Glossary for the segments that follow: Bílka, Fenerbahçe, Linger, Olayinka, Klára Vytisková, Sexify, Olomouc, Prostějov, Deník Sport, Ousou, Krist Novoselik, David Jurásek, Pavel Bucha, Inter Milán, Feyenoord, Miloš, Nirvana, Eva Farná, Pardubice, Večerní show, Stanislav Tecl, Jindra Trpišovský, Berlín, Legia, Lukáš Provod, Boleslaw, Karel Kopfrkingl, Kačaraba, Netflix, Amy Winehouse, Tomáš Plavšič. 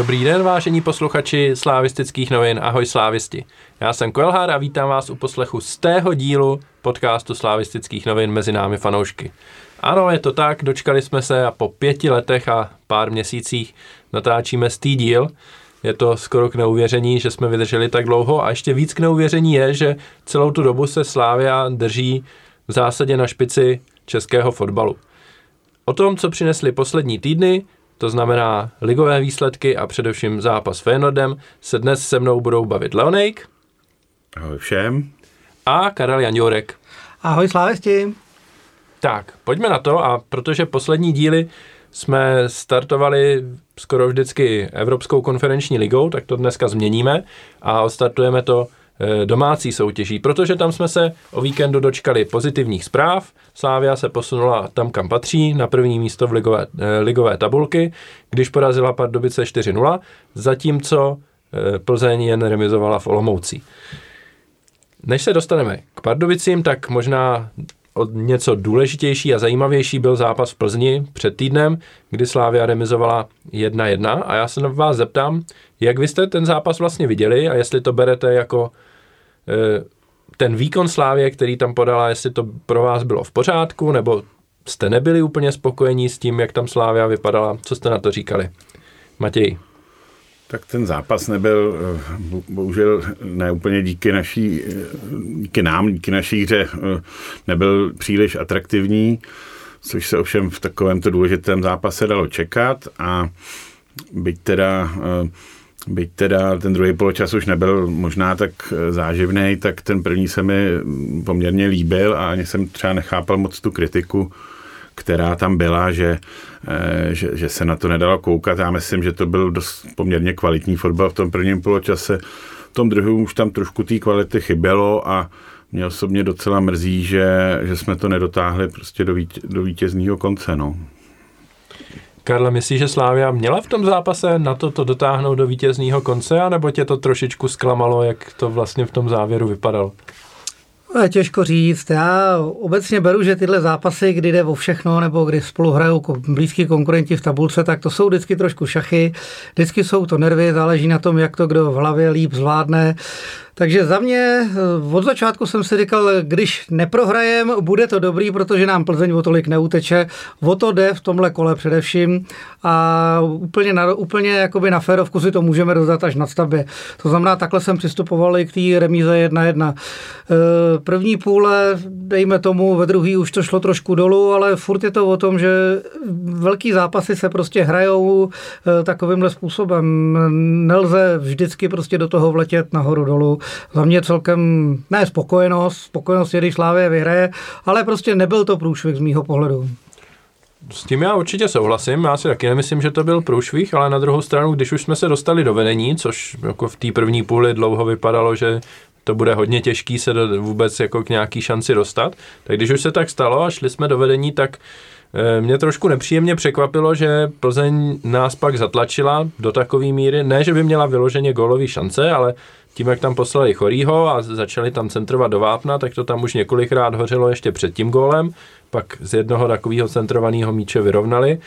Dobrý den, vážení posluchači slávistických novin, ahoj slávisti. Já jsem Koelhár a vítám vás u poslechu z tého dílu podcastu slávistických novin Mezi námi fanoušky. Ano, je to tak, dočkali jsme se a po 5 letech a pár měsících natáčíme stý díl. Je to skoro k neuvěření, že jsme vydrželi tak dlouho a ještě víc k neuvěření je, že celou tu dobu se Slavia drží v zásadě na špici českého fotbalu. O tom, co přinesly poslední týdny, to znamená ligové výsledky a především zápas s Feyenoordem, se dnes se mnou budou bavit Leoněk. Ahoj všem. A Karel Janjorek. Ahoj slávisti. Tak, pojďme na to, a protože poslední díly jsme startovali skoro vždycky Evropskou konferenční ligou, tak to dneska změníme a odstartujeme to domácí soutěží, protože tam jsme se o víkendu dočkali pozitivních zpráv. Slavia se posunula tam, kam patří, na první místo v ligové tabulky, když porazila Pardubice 4-0, zatímco Plzeň jen remizovala v Olomouci. Než se dostaneme k Pardubicím, tak možná něco důležitější a zajímavější byl zápas v Plzni před týdnem, kdy Slavia remizovala 1-1, a já se vás zeptám, jak vy jste ten zápas vlastně viděli a jestli to berete jako ten výkon Slavie, který tam podala, jestli to pro vás bylo v pořádku, nebo jste nebyli úplně spokojení s tím, jak tam Slavia vypadala, co jste na to říkali? Matěj. Tak ten zápas nebyl, bohužel ne úplně díky naší hře, nebyl příliš atraktivní, což se ovšem v takovémto důležitém zápase dalo čekat, a byť teda ten druhý poločas už nebyl možná tak záživnej, tak ten první se mi poměrně líbil a ani jsem třeba nechápal moc tu kritiku, která tam byla, že se na to nedalo koukat. Já myslím, že to byl dost poměrně kvalitní fotbal v tom prvním poločase. V tom druhém už tam trošku té kvality chybělo a mě osobně docela mrzí, že jsme to nedotáhli prostě do vítězního konce. No. Karle, myslíš, že Slavia měla v tom zápase na to dotáhnout do vítězního konce, anebo tě to trošičku zklamalo, jak to vlastně v tom závěru vypadalo? No, je těžko říct. Já obecně beru, že tyhle zápasy, kdy jde o všechno, nebo kdy spolu hrajou blízký konkurenti v tabulce, tak to jsou vždycky trošku šachy. Vždycky jsou to nervy, záleží na tom, jak to kdo v hlavě líp zvládne. Takže za mě od začátku jsem si říkal, když neprohrajem, bude to dobrý, protože nám Plzeň o tolik neuteče. O to jde v tomhle kole především a úplně jakoby na férovku si to můžeme rozdat až na stavbě. To znamená, takhle jsem přistupoval i k té remíze 1-1. První půle, dejme tomu, ve druhý už to šlo trošku dolů, ale furt je to o tom, že velký zápasy se prostě hrajou takovýmhle způsobem. Nelze vždycky prostě do toho vletět nahoru dolů. Za mě celkem, ne spokojenost je, když Slavia vyhraje, ale prostě nebyl to průšvih z mýho pohledu. S tím já určitě souhlasím, já si taky nemyslím, že to byl průšvih, ale na druhou stranu, když už jsme se dostali do vedení, což jako v té první půli dlouho vypadalo, že to bude hodně těžký se vůbec jako k nějaký šanci dostat, tak když už se tak stalo a šli jsme do vedení, tak mě trošku nepříjemně překvapilo, že Plzeň nás pak zatlačila do takové míry, ne, že by měla vyloženě gólový šance, ale tím, jak tam poslali Chorýho a začali tam centrovat do vápna, tak to tam už několikrát hořelo ještě před tím gólem, pak z jednoho takového centrovaného míče vyrovnali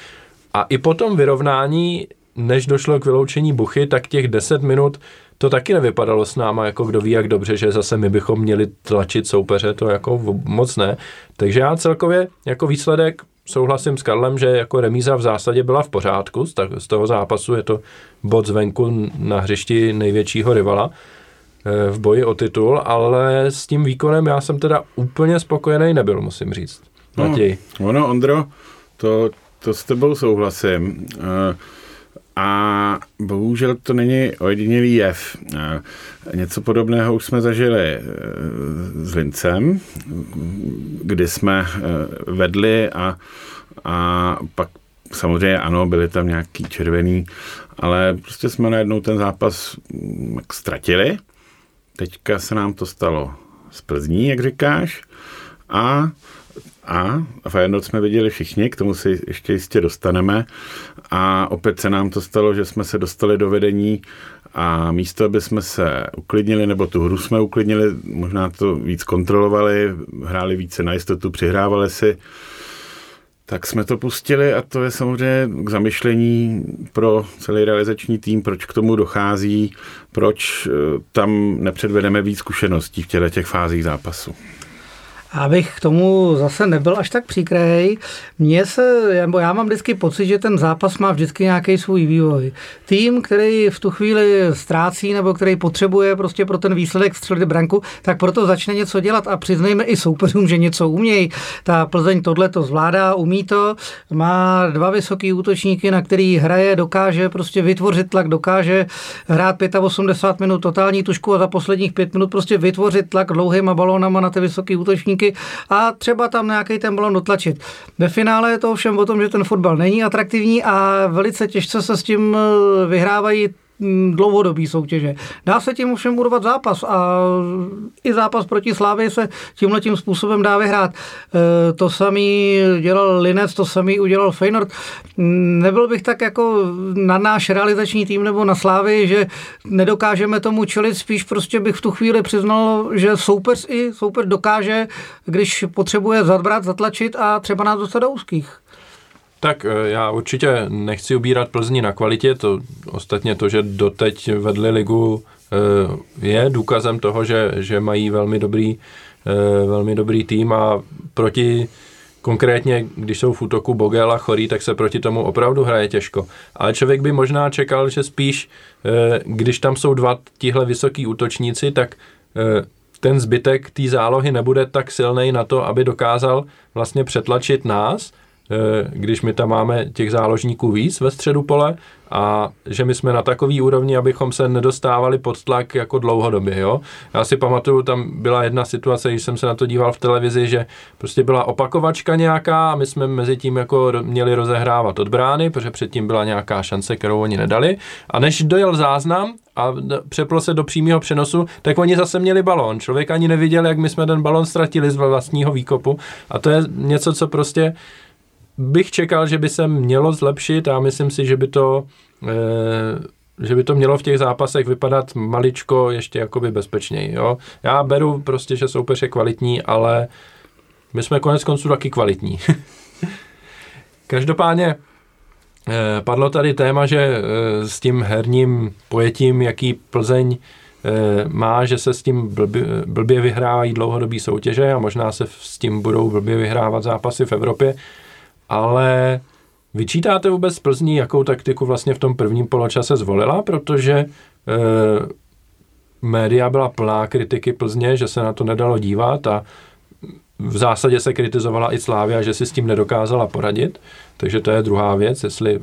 a i po tom vyrovnání, než došlo k vyloučení Buchy, tak těch 10 minut to taky nevypadalo s náma, jako kdo ví jak dobře, že zase my bychom měli tlačit soupeře, to jako moc ne. Takže já celkově jako výsledek souhlasím s Karlem, že jako remíza v zásadě byla v pořádku, z toho zápasu je to bod zvenku na hřišti největšího rivala v boji o titul, ale s tím výkonem já jsem teda úplně spokojený nebyl, musím říct. Matěj. Ono, Ondro, to s tebou souhlasím. A bohužel to není ojedinělý jev. Něco podobného už jsme zažili s Lincem, kdy jsme vedli a pak samozřejmě ano, byly tam nějaký červený, ale prostě jsme najednou ten zápas ztratili. Teďka se nám to stalo z Plzní, jak říkáš, a Feyenoord jsme viděli všichni, k tomu se ještě jistě dostaneme. A opět se nám to stalo, že jsme se dostali do vedení a místo, aby jsme se uklidnili, nebo tu hru jsme uklidnili, možná to víc kontrolovali, hráli více na jistotu, přihrávali si, Tak jsme to pustili a to je samozřejmě k zamyšlení pro celý realizační tým, proč k tomu dochází, proč tam nepředvedeme víc zkušeností v těch fázích zápasu. Abych k tomu zase nebyl až tak příkrej, já mám vždycky pocit, že ten zápas má vždycky nějaký svůj vývoj. Tým, který v tu chvíli ztrácí nebo který potřebuje prostě pro ten výsledek vstřelit branku, tak proto začne něco dělat a přiznejme i soupeřům, že něco umějí. Ta Plzeň tohle to zvládá, umí to, má dva vysoký útočníky, na který hraje, dokáže prostě vytvořit tlak, dokáže hrát 85 minut totální tušku a za posledních 5 minut prostě vytvořit tlak dlouhýma balónama na ty vysoký útočníky a třeba tam nějaký ten balon dotlačit. Ve finále je to ovšem o tom, že ten fotbal není atraktivní a velice těžce se s tím vyhrávají dlouhodobý soutěže. Dá se tím ovšem budovat zápas a i zápas proti Slavii se tímhletím způsobem dá vyhrát. To samý dělal Linec, to samý udělal Feyenoord. Nebyl bych tak jako na náš realizační tým nebo na Slavii, že nedokážeme tomu čelit, spíš prostě bych v tu chvíli přiznal, že soupeř dokáže, když potřebuje zabrat, zatlačit a třeba nás dostat do úzkých. Tak já určitě nechci ubírat Plzni na kvalitě, to ostatně to, že doteď vedli ligu, je důkazem toho, že mají velmi dobrý tým a proti, konkrétně když jsou v útoku Bogel a Chorý, tak se proti tomu opravdu hraje těžko. Ale člověk by možná čekal, že spíš, když tam jsou dva tihle vysoký útočníci, tak ten zbytek té zálohy nebude tak silnej na to, aby dokázal vlastně přetlačit nás, když my tam máme těch záložníků víc ve středu pole a že my jsme na takový úrovni, abychom se nedostávali pod tlak jako dlouhodobě. Jo? Já si pamatuju, tam byla jedna situace, když jsem se na to díval v televizi, že prostě byla opakovačka nějaká a my jsme mezi tím jako měli rozehrávat od brány, protože předtím byla nějaká šance, kterou oni nedali. A než dojel záznam a přeplo se do přímého přenosu, tak oni zase měli balón. Člověk ani neviděl, jak my jsme ten balón ztratili z vlastního výkopu a to je něco, co prostě bych čekal, že by se mělo zlepšit a myslím si, že by to mělo v těch zápasech vypadat maličko ještě jakoby bezpečněji. Jo? Já beru prostě, že soupeř je kvalitní, ale my jsme koneckonců taky kvalitní. Každopádně padlo tady téma, že s tím herním pojetím, jaký Plzeň má, že se s tím blbě vyhrávají dlouhodobý soutěže a možná se s tím budou blbě vyhrávat zápasy v Evropě. Ale vyčítáte vůbec Plzni, jakou taktiku vlastně v tom prvním poločase zvolila, protože média byla plná kritiky Plzně, že se na to nedalo dívat a v zásadě se kritizovala i Slavia, že si s tím nedokázala poradit. Takže to je druhá věc, jestli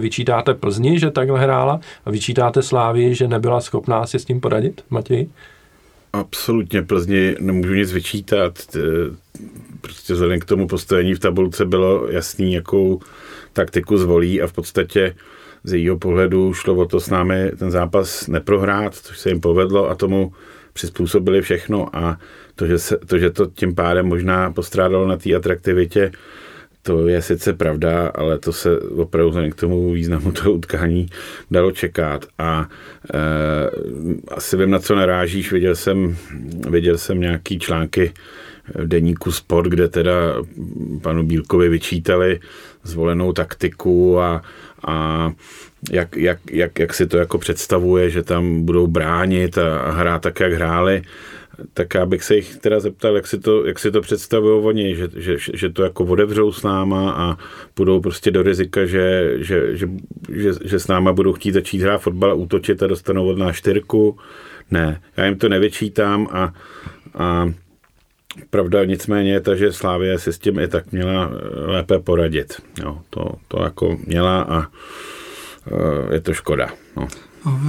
vyčítáte Plzni, že takhle hrála a vyčítáte Slavii, že nebyla schopná si s tím poradit, Matěj? Absolutně Plzni nemůžu nic vyčítat. Prostě vzhledem k tomu postavení v tabulce bylo jasný, jakou taktiku zvolí a v podstatě z jejího pohledu šlo o to s námi ten zápas neprohrát, což se jim povedlo a tomu přizpůsobili všechno a to, že to tím pádem možná postrádalo na té atraktivitě, to je sice pravda, ale to se opravdu vzhledem k tomu významu toho utkání dalo čekat. A asi vím, na co narážíš. Viděl jsem nějaký články v Deníku Sport, kde teda panu Bílkovi vyčítali zvolenou taktiku a jak si to jako představuje, že tam budou bránit a hrát tak, jak hráli. Tak já bych se jich teda zeptal, jak si to představují oni, že to jako odevřou s náma a budou prostě do rizika, že s náma budou chtít začít hrát fotbal, útočit a dostanou od nás 4. Ne, já jim to nevyčítám a pravda nicméně je ta, že Slavia si s tím i tak měla lépe poradit. Jo, to jako měla a je to škoda. No.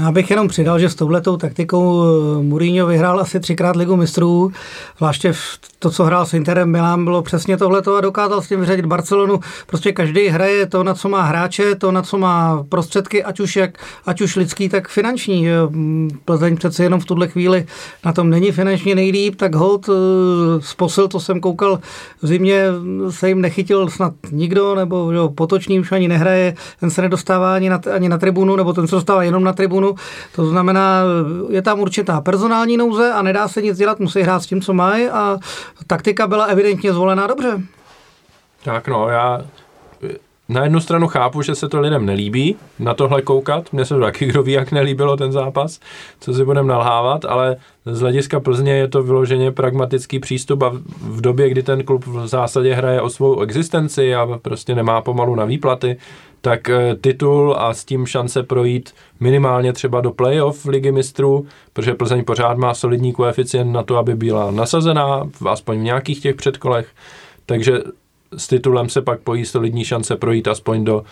Já bych jenom přidal, že s touhletou taktikou Mourinho vyhrál asi 3krát Ligu mistrů. Vlastně to, co hrál s Interem Milán, bylo přesně tohleto a dokázal s tím vyřadit Barcelonu. Prostě každý hraje to, na co má hráče, to, na co má prostředky, ať už lidský, tak finanční. Plzeň přece jenom v tuhle chvíli na tom není finančně nejlíp, tak holt sposil, to jsem koukal v zimě, se jim nechytil snad nikdo, nebo jo, Potočný už ani nehraje, ten se nedostává ani na tribunu, nebo ten se dostává jenom na tribunu, to znamená, je tam určitá personální nouze a nedá se nic dělat, musí hrát s tím, co mají a taktika byla evidentně zvolená dobře. Tak no, já na jednu stranu chápu, že se to lidem nelíbí na tohle koukat. Mně se to taky, kdo ví, jak nelíbilo ten zápas, co si budeme nalhávat, ale z hlediska Plzně je to vyloženě pragmatický přístup a v době, kdy ten klub v zásadě hraje o svou existenci a prostě nemá pomalu na výplaty, tak titul a s tím šance projít minimálně třeba do playoff Ligy mistrů, protože Plzeň pořád má solidní koeficient na to, aby byla nasazená, aspoň v nějakých těch předkolech, takže s titulem se pak pojí solidní šance projít aspoň do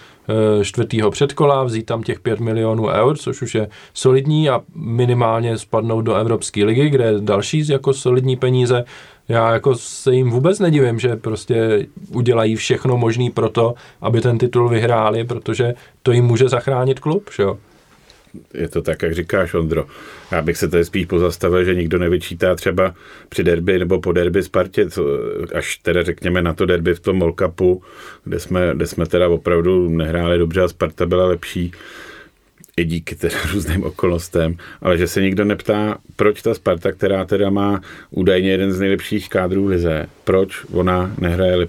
čtvrtého předkola, vzít tam těch 5 milionů eur, což už je solidní a minimálně spadnout do Evropské ligy, kde je další jako solidní peníze. Já jako se jim vůbec nedivím, že prostě udělají všechno možné pro to, aby ten titul vyhráli, protože to jim může zachránit klub, že jo? Je to tak, jak říkáš, Ondro. Já bych se tady spíš pozastavil, že nikdo nevyčítá třeba při derby nebo po derby Spartě, až teda řekněme na to derby v tom World Cupu, kde jsme teda opravdu nehráli dobře a Sparta byla lepší i díky teda různým okolnostem, ale že se nikdo neptá, proč ta Sparta, která teda má údajně jeden z nejlepších kádrů lize, proč ona nehraje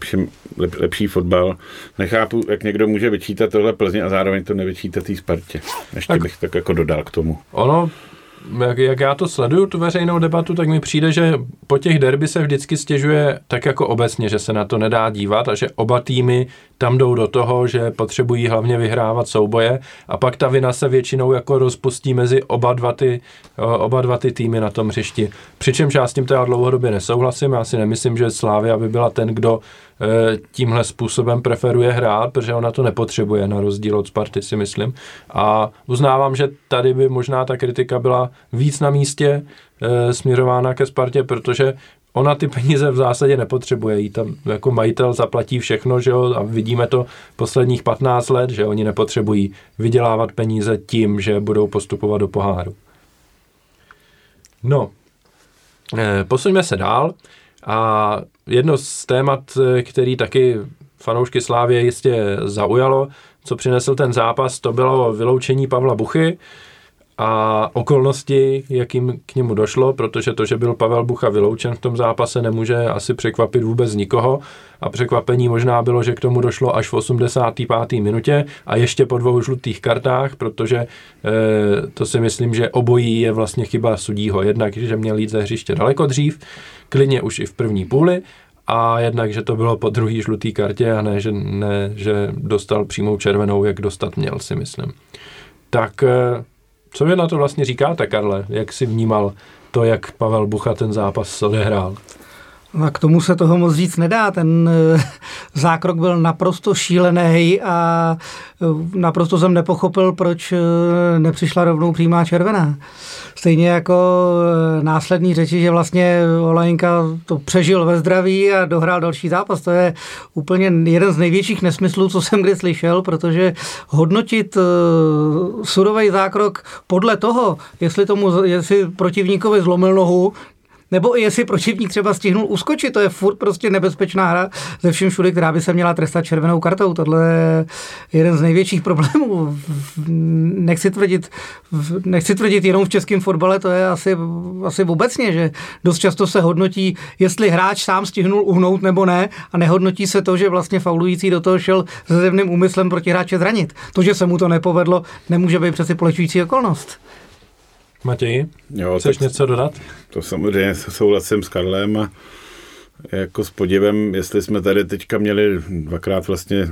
lepší fotbal. Nechápu, jak někdo může vyčítat tohle Plzni a zároveň to nevyčítat té Spartě. Ještě tak, bych tak jako dodal k tomu. Ono, jak já to sleduju, tu veřejnou debatu, tak mi přijde, že po těch derby se vždycky stěžuje tak jako obecně, že se na to nedá dívat a že oba týmy tam jdou do toho, že potřebují hlavně vyhrávat souboje a pak ta vina se většinou jako rozpustí mezi oba dva ty týmy na tom hřišti. Přičemž já s tím teda dlouhodobě nesouhlasím, já si nemyslím, že Slavia by byla ten, kdo tímhle způsobem preferuje hrát, protože ona to nepotřebuje, na rozdíl od Sparty, si myslím. A uznávám, že tady by možná ta kritika byla víc na místě směřována ke Spartě, protože ona ty peníze v zásadě nepotřebuje. Jí tam jako majitel zaplatí všechno, že jo, a vidíme to posledních 15 let, že oni nepotřebují vydělávat peníze tím, že budou postupovat do poháru. No, posuňme se dál a jedno z témat, který taky fanoušky Slavie jistě zaujalo, co přinesl ten zápas, to bylo vyloučení Pavla Buchy a okolnosti, jakým k němu došlo, protože to, že byl Pavel Bucha vyloučen v tom zápase, nemůže asi překvapit vůbec nikoho a překvapení možná bylo, že k tomu došlo až v 85. minutě a ještě po 2 žlutých kartách, protože to si myslím, že obojí je vlastně chyba sudího. Jednak, že měl jít ze hřiště daleko dřív, klidně už i v první půli, a jednak, že to bylo po 2. žluté kartě a ne, že dostal přímou červenou, jak dostat měl, si myslím. Tak co vy na to vlastně říkáte, Karle? Jak jsi vnímal to, jak Pavel Bucha ten zápas odehrál? A k tomu se toho moc říct nedá. Ten zákrok byl naprosto šílený a naprosto jsem nepochopil, proč nepřišla rovnou přímá červená. Stejně jako následní řeči, že vlastně Olayinka to přežil ve zdraví a dohrál další zápas. To je úplně jeden z největších nesmyslů, co jsem kdy slyšel, protože hodnotit surový zákrok podle toho, jestli protivníkovi zlomil nohu, nebo i jestli protivník třeba stihnul uskočit, to je furt prostě nebezpečná hra ze všem všude, která by se měla trestat červenou kartou. Tohle je jeden z největších problémů. Nechci tvrdit jenom v českém fotbale, to je asi obecně, že dost často se hodnotí, jestli hráč sám stihnul uhnout nebo ne, a nehodnotí se to, že vlastně faulující do toho šel se zjevným úmyslem proti hráče zranit. To, že se mu to nepovedlo, nemůže být přeci polehčující okolnost. Matěji, chceš něco dodat? To samozřejmě souhlasím s Karlem a jako s podivem, jestli jsme tady teďka měli 2krát vlastně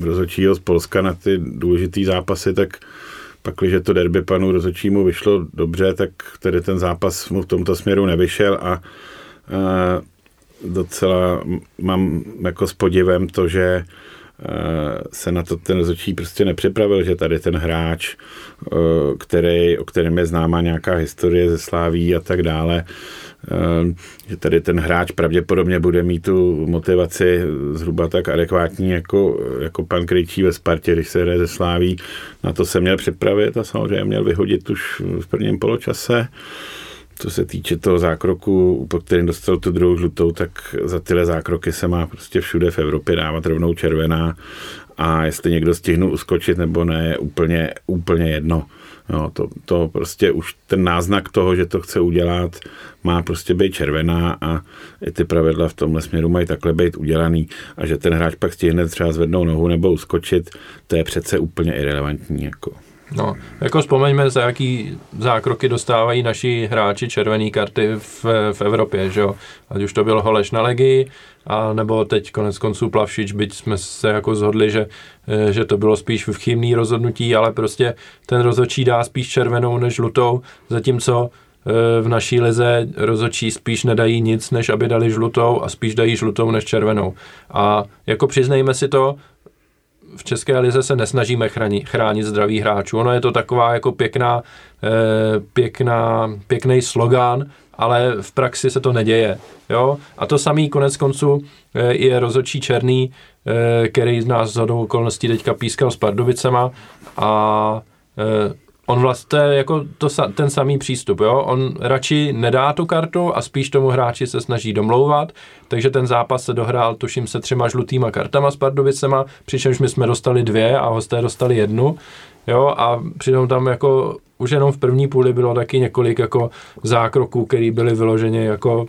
rozhodčího z Polska na ty důležitý zápasy, tak pakliže to derby panu rozhodčímu vyšlo dobře, tak tady ten zápas mu v tomto směru nevyšel a docela mám jako s podivem to, že se na to ten rozhodčí prostě nepřipravil, že tady ten hráč, o kterém je známá nějaká historie ze Slaví a tak dále, že tady ten hráč pravděpodobně bude mít tu motivaci zhruba tak adekvátní jako pan Krejčí ve Spartě, když se hraje ze Slaví. Na to se měl připravit a samozřejmě měl vyhodit už v prvním poločase. Co se týče toho zákroku, po kterém dostal tu 2. žlutou, tak za tyhle zákroky se má prostě všude v Evropě dávat rovnou červená a jestli někdo stihnu uskočit nebo ne, je úplně jedno. Jo, to prostě už ten náznak toho, že to chce udělat, má prostě být červená a i ty pravidla v tomhle směru mají takhle být udělaný a že ten hráč pak stihne třeba zvednout nohu nebo uskočit, to je přece úplně irelevantní. No, jako vzpomeňme, za jaký zákroky dostávají naši hráči červené karty v Evropě, že jo? Ať už to byl Holeš na Legii, a nebo teď konec konců Plavšič, byť jsme se jako zhodli, že to bylo spíš chybné rozhodnutí, ale prostě ten rozhodčí dá spíš červenou než žlutou, zatímco v naší lize rozhodčí spíš nedají nic, než aby dali žlutou a spíš dají žlutou než červenou. A jako přiznejme si to, v české lize se nesnažíme chránit zdraví hráčů. Ono je to taková jako pěkný slogan, ale v praxi se to neděje. Jo? A to samý konec konců je rozhodčí Černý, který z nás zhodou okolností teďka pískal s Pardubicema a on vlastně jako ten samý přístup, jo? On radši nedá tu kartu a spíš tomu hráči se snaží domlouvat, takže ten zápas se dohrál, tuším, se 3 žlutýma kartama s Pardubicema, přičemž my jsme dostali 2 a hosté dostali 1, jo? A přitom tam jako už jenom v první půli bylo taky několik jako zákroků, které byly vyloženě jako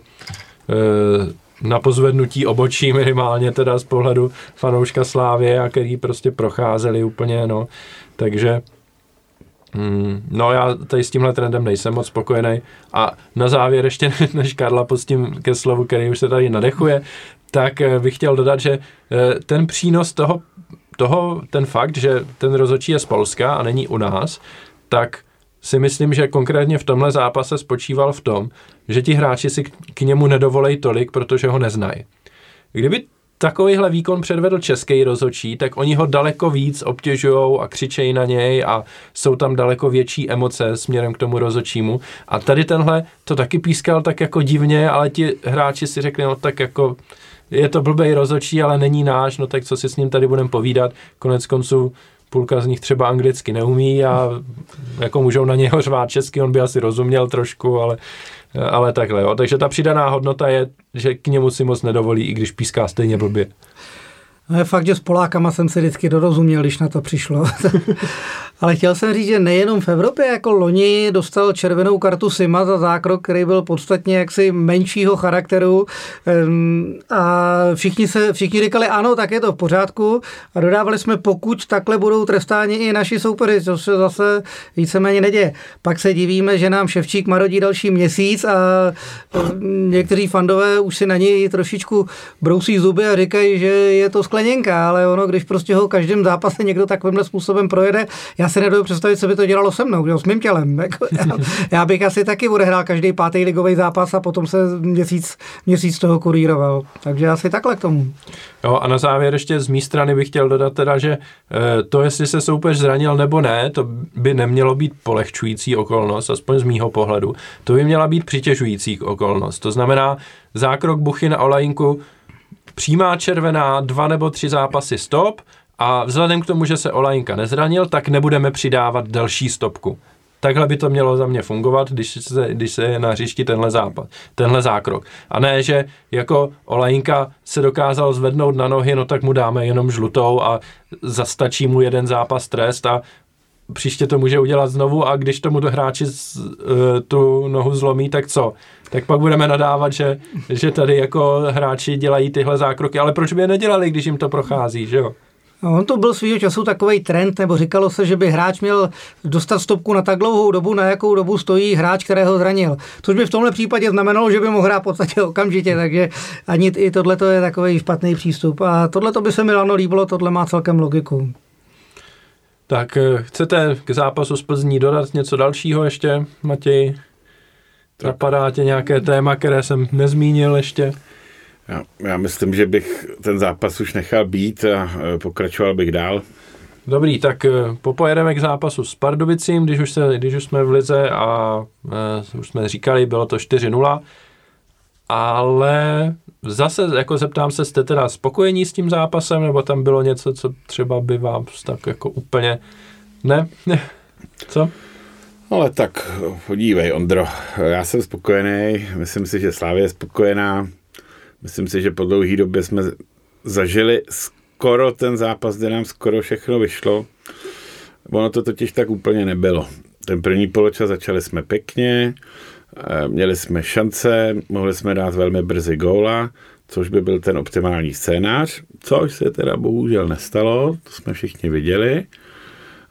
na pozvednutí obočí minimálně teda z pohledu fanouška Slávie a který prostě procházeli úplně, no, takže no, já tady s tímhle trendem nejsem moc spokojený. A na závěr ještě, než Karla pustím ke slovu, který už se tady nadechuje, tak bych chtěl dodat, že ten přínos ten fakt, že ten rozhodčí je z Polska a není u nás, tak si myslím, že konkrétně v tomhle zápase spočíval v tom, že ti hráči si k němu nedovolejí tolik, protože ho neznají. Kdyby takovýhle výkon předvedl český rozhodčí, tak oni ho daleko víc obtěžujou a křičejí na něj a jsou tam daleko větší emoce směrem k tomu rozhodčímu. A tady tenhle to taky pískal tak jako divně, ale ti hráči si řekli, no tak jako je to blbej rozhodčí, ale není náš, no tak co si s ním tady budeme povídat. Konec konců půlka z nich třeba anglicky neumí a jako můžou na něho řvát česky, on by asi rozuměl trošku, ale takhle, jo. Takže ta přidaná hodnota je, že k němu si moc nedovolí, i když píská stejně blbě. No je fakt, že s Polákama jsem se vždycky dorozuměl, když na to přišlo. Ale chtěl jsem říct, že nejenom v Evropě, jako loni dostal červenou kartu Sima za zákrok, který byl podstatně jaksi menšího charakteru a všichni říkali ano, tak je to v pořádku a dodávali jsme, pokud takhle budou trestáni i naši soupeři, což se zase víceméně neděje. Pak se divíme, že nám Ševčík marodí další měsíc a někteří fandové už si na něj trošičku brousí zuby a říkají, že je to skleněnka, ale ono, když prostě ho každým zápase někdo takovýmhle způsobem projede, já si nedovedu představit, co by to dělalo se mnou, s mým tělem. Já bych asi taky odehrál každý 5. ligový zápas a potom se měsíc toho kuríroval. Takže asi takhle k tomu. Jo, a na závěr ještě z mé strany bych chtěl dodat teda, že to, jestli se soupeř zranil nebo ne, to by nemělo být polehčující okolnost, aspoň z mýho pohledu. To by měla být přitěžující okolnost. To znamená, zákrok Buchy na Olayinku, přímá červená, 2 nebo 3 zápasy stop. A vzhledem k tomu, že se Olayinka nezranil, tak nebudeme přidávat další stopku. Takhle by to mělo za mě fungovat, když se je na hřišti tenhle zákrok. A ne, že jako Olayinka se dokázal zvednout na nohy, no tak mu dáme jenom žlutou a zastačí mu 1 zápas trest a příště to může udělat znovu a když tomu do hráči tu nohu zlomí, tak co? Tak pak budeme nadávat, že tady jako hráči dělají tyhle zákroky, ale proč by je nedělali, když jim to prochází, že jo? On to byl svýho času takovej trend, nebo říkalo se, že by hráč měl dostat stopku na tak dlouhou dobu, na jakou dobu stojí hráč, kterého zranil. Což by v tomhle případě znamenalo, že by mohl hrát v podstatě okamžitě, takže ani i tohleto je takový špatný přístup. A tohleto by se mi ráno líbilo, tohle má celkem logiku. Tak chcete k zápasu s Plzní dodat něco dalšího ještě, Matěj? Napadá tě nějaké téma, které jsem nezmínil ještě? Já myslím, že bych ten zápas už nechal být a pokračoval bych dál. Dobrý, tak popojedeme k zápasu s Pardubicím, když už jsme v lize a už jsme říkali, bylo to 4-0, ale zase jako zeptám se, jste teda spokojení s tím zápasem, nebo tam bylo něco, co třeba by vám tak jako úplně... Ne? Co? Ale tak podívej, Ondro, já jsem spokojený, myslím si, že Slavia je spokojená. Myslím si, že po dlouhé době jsme zažili skoro ten zápas, kde nám skoro všechno vyšlo. Ono to totiž tak úplně nebylo. Ten první poločas začali jsme pěkně, měli jsme šance, mohli jsme dát velmi brzy góla, což by byl ten optimální scénář, což se teda bohužel nestalo, to jsme všichni viděli.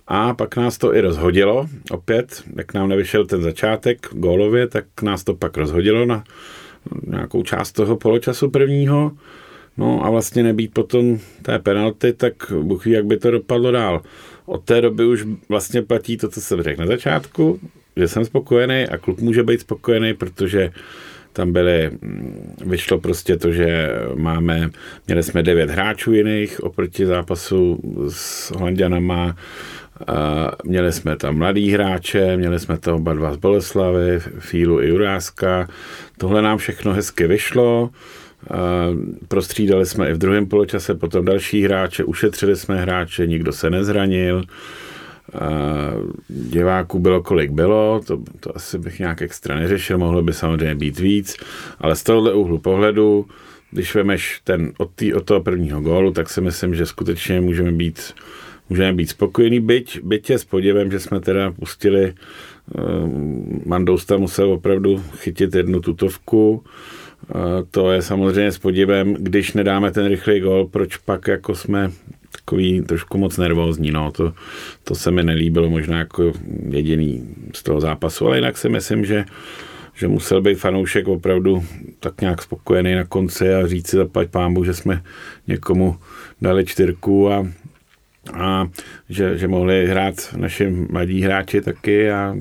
A pak nás to i rozhodilo, opět, jak nám nevyšel ten začátek gólově, tak nás to pak rozhodilo na nějakou část toho poločasu prvního. No a vlastně nebýt potom té penalty, tak Bůh ví, jak by to dopadlo dál. Od té doby už vlastně platí to, co jsem řekl na začátku, že jsem spokojený a kluk může být spokojený, protože tam vyšlo prostě to, že měli jsme 9 hráčů jiných oproti zápasu s Holanďanama, měli jsme tam mladý hráče, měli jsme tam oba dva z Boleslavy, Fílu i Juráska, tohle nám všechno hezky vyšlo, prostřídali jsme i v druhém poločase potom další hráče, ušetřili jsme hráče, nikdo se nezranil, diváků bylo kolik bylo, to asi bych nějak extra neřešil, mohlo by samozřejmě být víc, ale z tohohle úhlu pohledu, když vemeš od toho prvního gólu, tak si myslím, že skutečně můžeme být spokojení, byť je s podívem, že jsme teda pustili, Mandous tam musel opravdu chytit jednu tutovku, to je samozřejmě s podívem, když nedáme ten rychlý gól, proč pak jako jsme takový trošku moc nervózní, no, to se mi nelíbilo možná jako jediný z toho zápasu, ale jinak si myslím, že musel být fanoušek opravdu tak nějak spokojený na konci a říct si zaplať pánbůh, že jsme někomu dali 4 a že mohli hrát naši mladí hráči taky a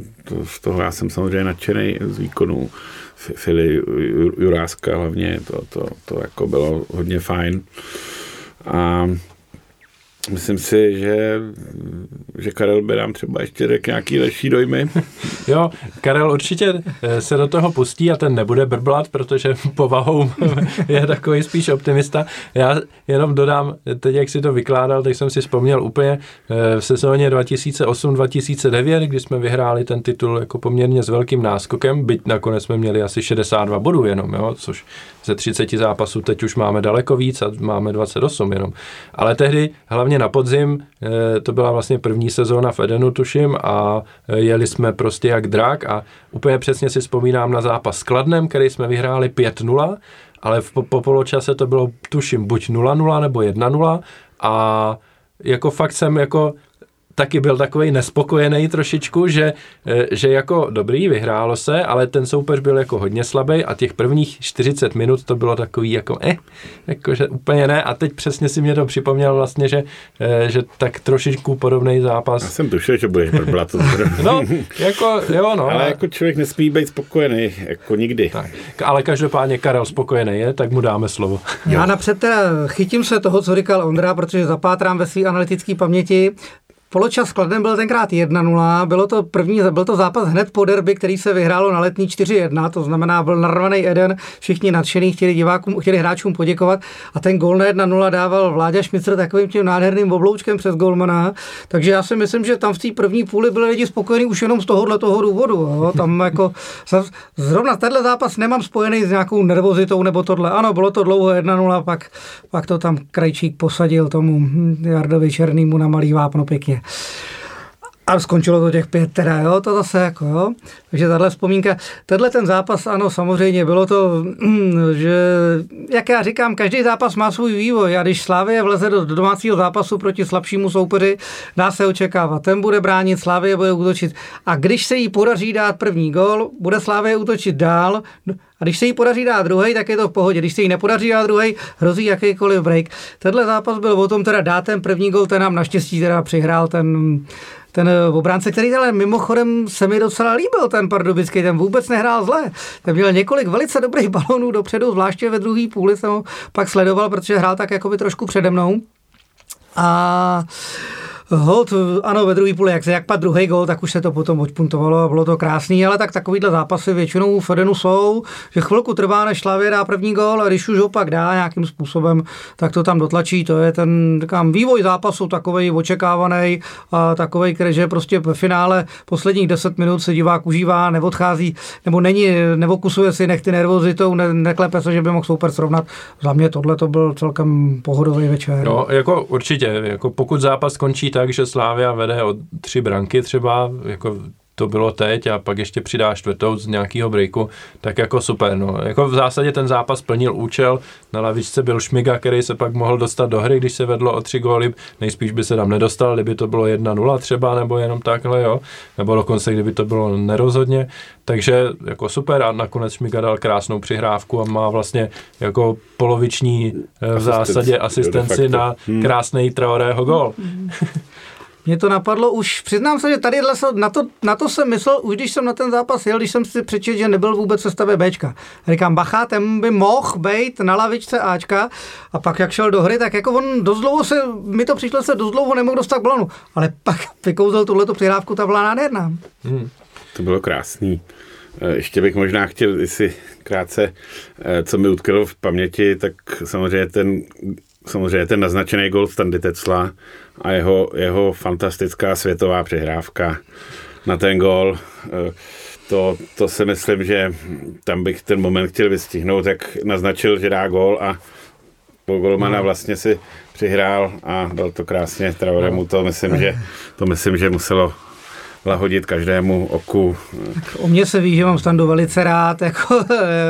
z toho já jsem samozřejmě nadšený z výkonu Fily Juráska hlavně, to jako bylo hodně fajn a myslím si, že Karel by nám třeba ještě řekl nějaký další dojmy. Jo, Karel určitě se do toho pustí a ten nebude brblat, protože povahou je takový spíš optimista. Já jenom dodám, teď jak si to vykládal, tak jsem si vzpomněl úplně v sezóně 2008-2009, kdy jsme vyhráli ten titul jako poměrně s velkým náskokem, byť nakonec jsme měli asi 62 bodů jenom, jo, což ze 30 zápasů teď už máme daleko víc a máme 28 jenom. Ale tehdy hlavně na podzim, to byla vlastně první sezóna v Edenu, tuším, a jeli jsme prostě jak drak a úplně přesně si vzpomínám na zápas s Kladnem, který jsme vyhráli 5-0, ale po poločase to bylo, tuším, buď 0-0 nebo 1-0 a jako fakt jsem jako taky byl takovej nespokojený trošičku, že jako dobrý, vyhrálo se, ale ten soupeř byl jako hodně slabý a těch prvních 40 minut to bylo takový jako jakože úplně ne a teď přesně si mě to připomněl vlastně, že tak trošičku podobný zápas. Já jsem tušil, že budeš brblat. No, jako jo, no. Ale jako člověk nesmí být spokojený, jako nikdy. Tak, ale každopádně Karel spokojený je, tak mu dáme slovo. Já napřed chytím se toho, co říkal Ondra, protože zapátrám ve své analytické paměti. Poločas s Kladnem byl tenkrát 1-0, byl to zápas hned po derby, který se vyhrálo na Letní 4-1, to znamená byl narvaný Eden, všichni nadšený, chtěli hráčům poděkovat a ten gól na 1-0 dával Vláďa Šmicr takovým tím nádherným obloučkem přes golmana, takže já si myslím, že tam v té první půli byli lidi spokojení už jenom z tohoto důvodu, jo? Tam jako zrovna tenhle zápas nemám spojený s nějakou nervozitou nebo tohle, ano, bylo to dlouho 1-0, pak to tam Krajčík posadil tomu Jardovi Černému na malý vápno pěkně. A skončilo to těch 5 teda, jo, to zase jako, jo. Takže tahle vzpomínka, tenhle ten zápas, ano, samozřejmě, bylo to, že, jak já říkám, každý zápas má svůj vývoj a když Slavie vleze do domácího zápasu proti slabšímu soupeři, dá se očekávat, ten bude bránit, Slavie bude útočit a když se jí podaří dát první gól, bude Slavie útočit dál a když se jí podaří dát druhý, tak je to v pohodě. Když se jí nepodaří dát druhý, hrozí jakýkoliv break. Tenhle zápas byl o tom teda dát ten první gól, ten nám naštěstí teda přihrál ten obránce, který ale mimochodem se mi docela líbil, ten pardubický, ten vůbec nehrál zle. Ten měl několik velice dobrých balónů dopředu, zvláště ve druhé půli jsem ho pak sledoval, protože hrál tak jakoby trošku přede mnou. A Hold, ano, ve druhý půli, jak padl druhý gól, tak už se to potom odpuntovalo a bylo to krásný, ale tak takovýhle zápasy většinou v Edenu jsou, že chvilku trvá, než Slavia dá první gól, a když už ho pak dá nějakým způsobem, tak to tam dotlačí. To je ten, říkám, vývoj zápasu takovej očekávaný a takovej, že prostě v finále posledních 10 minut se divák užívá, neodchází, nebo není, neokusuje si nechty nervozitou, neklepe se, že by mohl super srovnat. Za mě tohle to byl celkem pohodový večer. No, jako určitě, jako pokud zápas končí tak, že Slavia vede o 3 branky třeba, jako to bylo teď, a pak ještě přidá 4. z nějakého breaku, tak jako super. No. Jako v zásadě ten zápas plnil účel, na lavičce byl Šmiga, který se pak mohl dostat do hry, když se vedlo o 3 góly, nejspíš by se tam nedostal, kdyby to bylo 1-0 třeba, nebo jenom takhle, jo, nebo dokonce, kdyby to bylo nerozhodně, takže jako super, a nakonec Šmiga dal krásnou přihrávku a má vlastně jako poloviční v zásadě asistenci na krásný Traorého gól. Mě to napadlo už, přiznám se, že tady na to jsem myslel, už když jsem na ten zápas jel, když jsem si přečetl, že nebyl vůbec ve stavě Bčka. Říkám, bacha, ten by mohl být na lavičce Ačka, a pak jak šel do hry, tak jako on dost dlouho se, mi to přišlo, se dost dlouho nemohl dostat k balonu, ale pak vykouzel tuhletu přihrávku, ta byla nádherná. To bylo krásný. Ještě bych možná chtěl, jestli krátce, co mi utkalo v paměti, tak samozřejmě ten naznačený gól Standy Tecla a jeho fantastická světová přihrávka na ten gól. To si myslím, že tam bych ten moment chtěl vystihnout, tak naznačil, že dá gól a po golmana vlastně si přihrál a dal to krásně Traoremu. To myslím, že muselo lahodit každému oku. O mě se ví, že mám Standu velice rád, jako,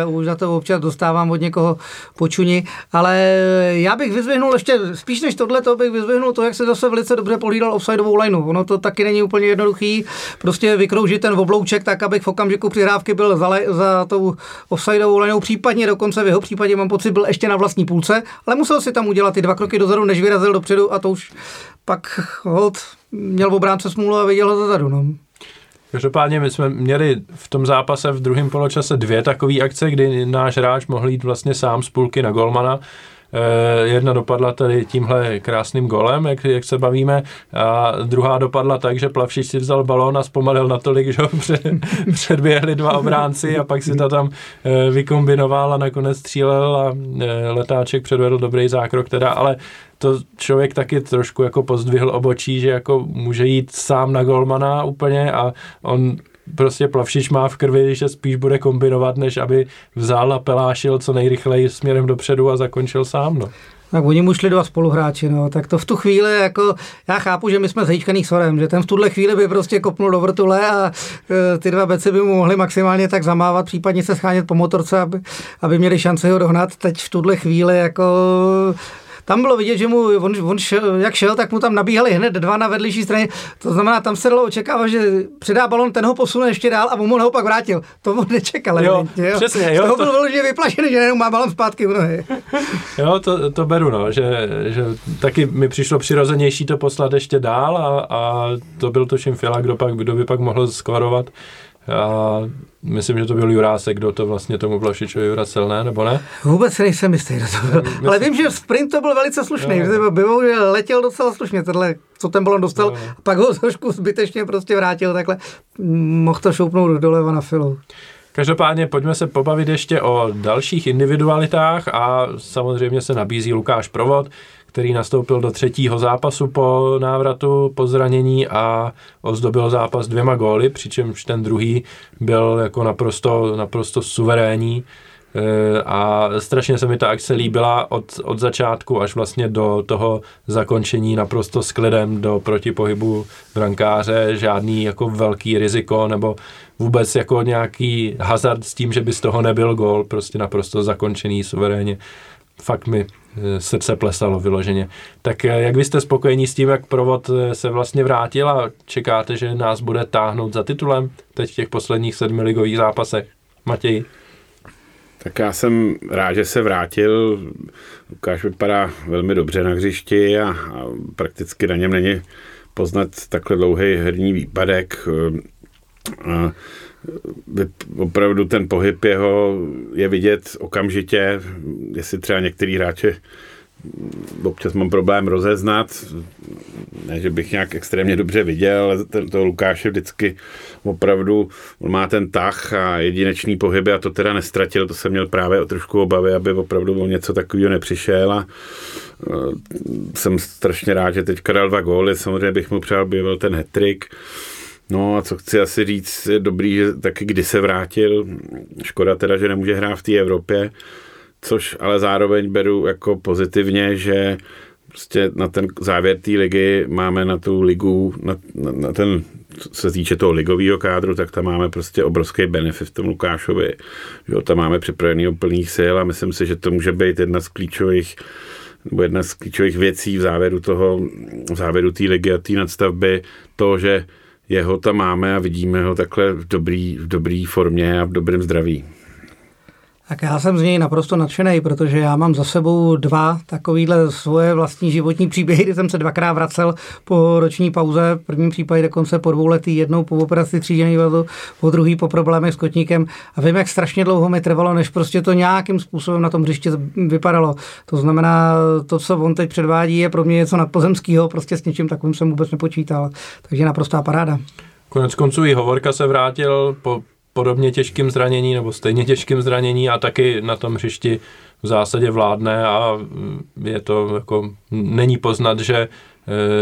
už za to občas dostávám od někoho počuní, ale já bych vyzvihnul ještě, spíš než tohle, to bych vyzvihnul to, jak se zase velice dobře pohlídal offsideovou lineu. Ono to taky není úplně jednoduchý, prostě vykroužit ten oblouček tak, abych v okamžiku přihrávky byl za tou offsideovou lineou, případně dokonce v jeho případě mám pocit, byl ještě na vlastní půlce, ale musel si tam udělat ty 2 kroky dozadu, než vyrazil dopředu, a to už pak hold měl obránce smůlu a viděl ho zezadu, no. Každopádně my jsme měli v tom zápase v druhém poločase 2 takové akce, kdy náš hráč mohl jít vlastně sám z půlky na golmana. Jedna dopadla tady tímhle krásným golem, jak se bavíme, a druhá dopadla tak, že Plavšič si vzal balón a zpomalil natolik, že ho předběhli 2 obránci a pak si to tam vykombinoval a nakonec střílel a letáček předvedl dobrý zákrok teda, ale to člověk taky trošku jako pozdvihl obočí, že jako může jít sám na golmana úplně, a on prostě Plavšič má v krvi, že spíš bude kombinovat, než aby vzal a pelášil co nejrychleji směrem dopředu a zakončil sám, no. Tak oni mu šli 2 spoluhráči, no, tak to v tu chvíli, jako, já chápu, že my jsme zajíčkaný Sorem, že ten v tuhle chvíli by prostě kopnul do vrtule a ty 2 beci by mu mohli maximálně tak zamávat, případně se schánět po motorce, aby měli šanci ho dohnat. Teď v tuhle chvíli, jako, tam bylo vidět, že mu, on šel, jak šel, tak mu tam nabíhali hned 2 na vedlejší straně. To znamená, tam se dalo očekávat, že předá balon, ten ho posune ještě dál a on ho pak vrátil. To on nečekal. Jo, evidentně, jo. Přesně, jo. Z toho to bylo velmi vyplašený, že jenom má balon zpátky v nohy. Jo, to beru, no, že taky mi přišlo přirozenější to poslat ještě dál, a to byl tuším Fila, kdo by pak mohl skvarovat. A myslím, že to byl Jurásek, kdo to vlastně tomu Plavšičovi vracel, ne? Nebo ne? Vůbec nejsem jistý, kdo to byl. Ale vím, že sprint to byl velice slušný, že letěl docela slušně, tohle, co ten balon dostal, jo. A pak ho trošku zbytečně prostě vrátil takhle. Mohl to šoupnout doleva na Filu. Každopádně pojďme se pobavit ještě o dalších individualitách a samozřejmě se nabízí Lukáš Provod, který nastoupil do 3. zápasu po návratu, po zranění, a ozdobil zápas 2 góly, přičemž ten druhý byl jako naprosto suverénní, a strašně se mi ta akce líbila od začátku až vlastně do toho zakončení naprosto s klidem do protipohybu brankáře, žádný jako velký riziko nebo vůbec jako nějaký hazard s tím, že by z toho nebyl gól, prostě naprosto zakončený suverénně. Fakt mi srdce plesalo vyloženě. Tak jak vy jste spokojení s tím, jak Provod se vlastně vrátil, a čekáte, že nás bude táhnout za titulem teď v těch posledních 7 ligových zápasech? Matěj? Tak já jsem rád, že se vrátil. Lukáš vypadá velmi dobře na hřišti a prakticky na něm není poznat takhle dlouhý herní výpadek. A opravdu ten pohyb jeho je vidět okamžitě, jestli třeba některý hráče občas mám problém rozeznat, ne, že bych nějak extrémně dobře viděl, ale toho Lukáše vždycky opravdu, on má ten tah a jedinečný pohyby a to teda nestratil, to jsem měl právě o trošku obavy, aby opravdu o něco takového nepřišel a jsem strašně rád, že teďka dal 2 góly, samozřejmě bych mu přál byl ten hat-trick. No a co chci asi říct, je dobrý, že taky kdy se vrátil, škoda teda, že nemůže hrát v té Evropě, což ale zároveň beru jako pozitivně, že prostě na ten závěr té ligy máme na tu ligu, na ten, co se týče toho ligového kádru, tak tam máme prostě obrovský benefit v tom Lukášovi, že tam máme připravený plných sil a myslím si, že to může být jedna z klíčových věcí v závěru té ligy a té nadstavby, to, že jeho tam máme a vidíme ho takhle v dobrý formě a v dobrém zdraví. Tak já jsem z něj naprosto nadšenej, protože já mám za sebou 2 takovýhle svoje vlastní životní příběhy, kdy jsem se 2krát vracel po roční pauze, v prvním případě dokonce po 2 letech, jednou po operaci tříděný vazu, po druhý po problémech s kotníkem a vím, jak strašně dlouho mi trvalo, než prostě to nějakým způsobem na tom hřišti vypadalo. To znamená, to, co on teď předvádí, je pro mě něco nadpozemského, prostě s něčím takovým jsem vůbec nepočítal. Takže naprostá paráda. Koneckonců i Hovorka se vrátil po podobně těžkým zranění nebo stejně těžkým zranění a taky na tom hřišti v zásadě vládne a je to jako, není poznat,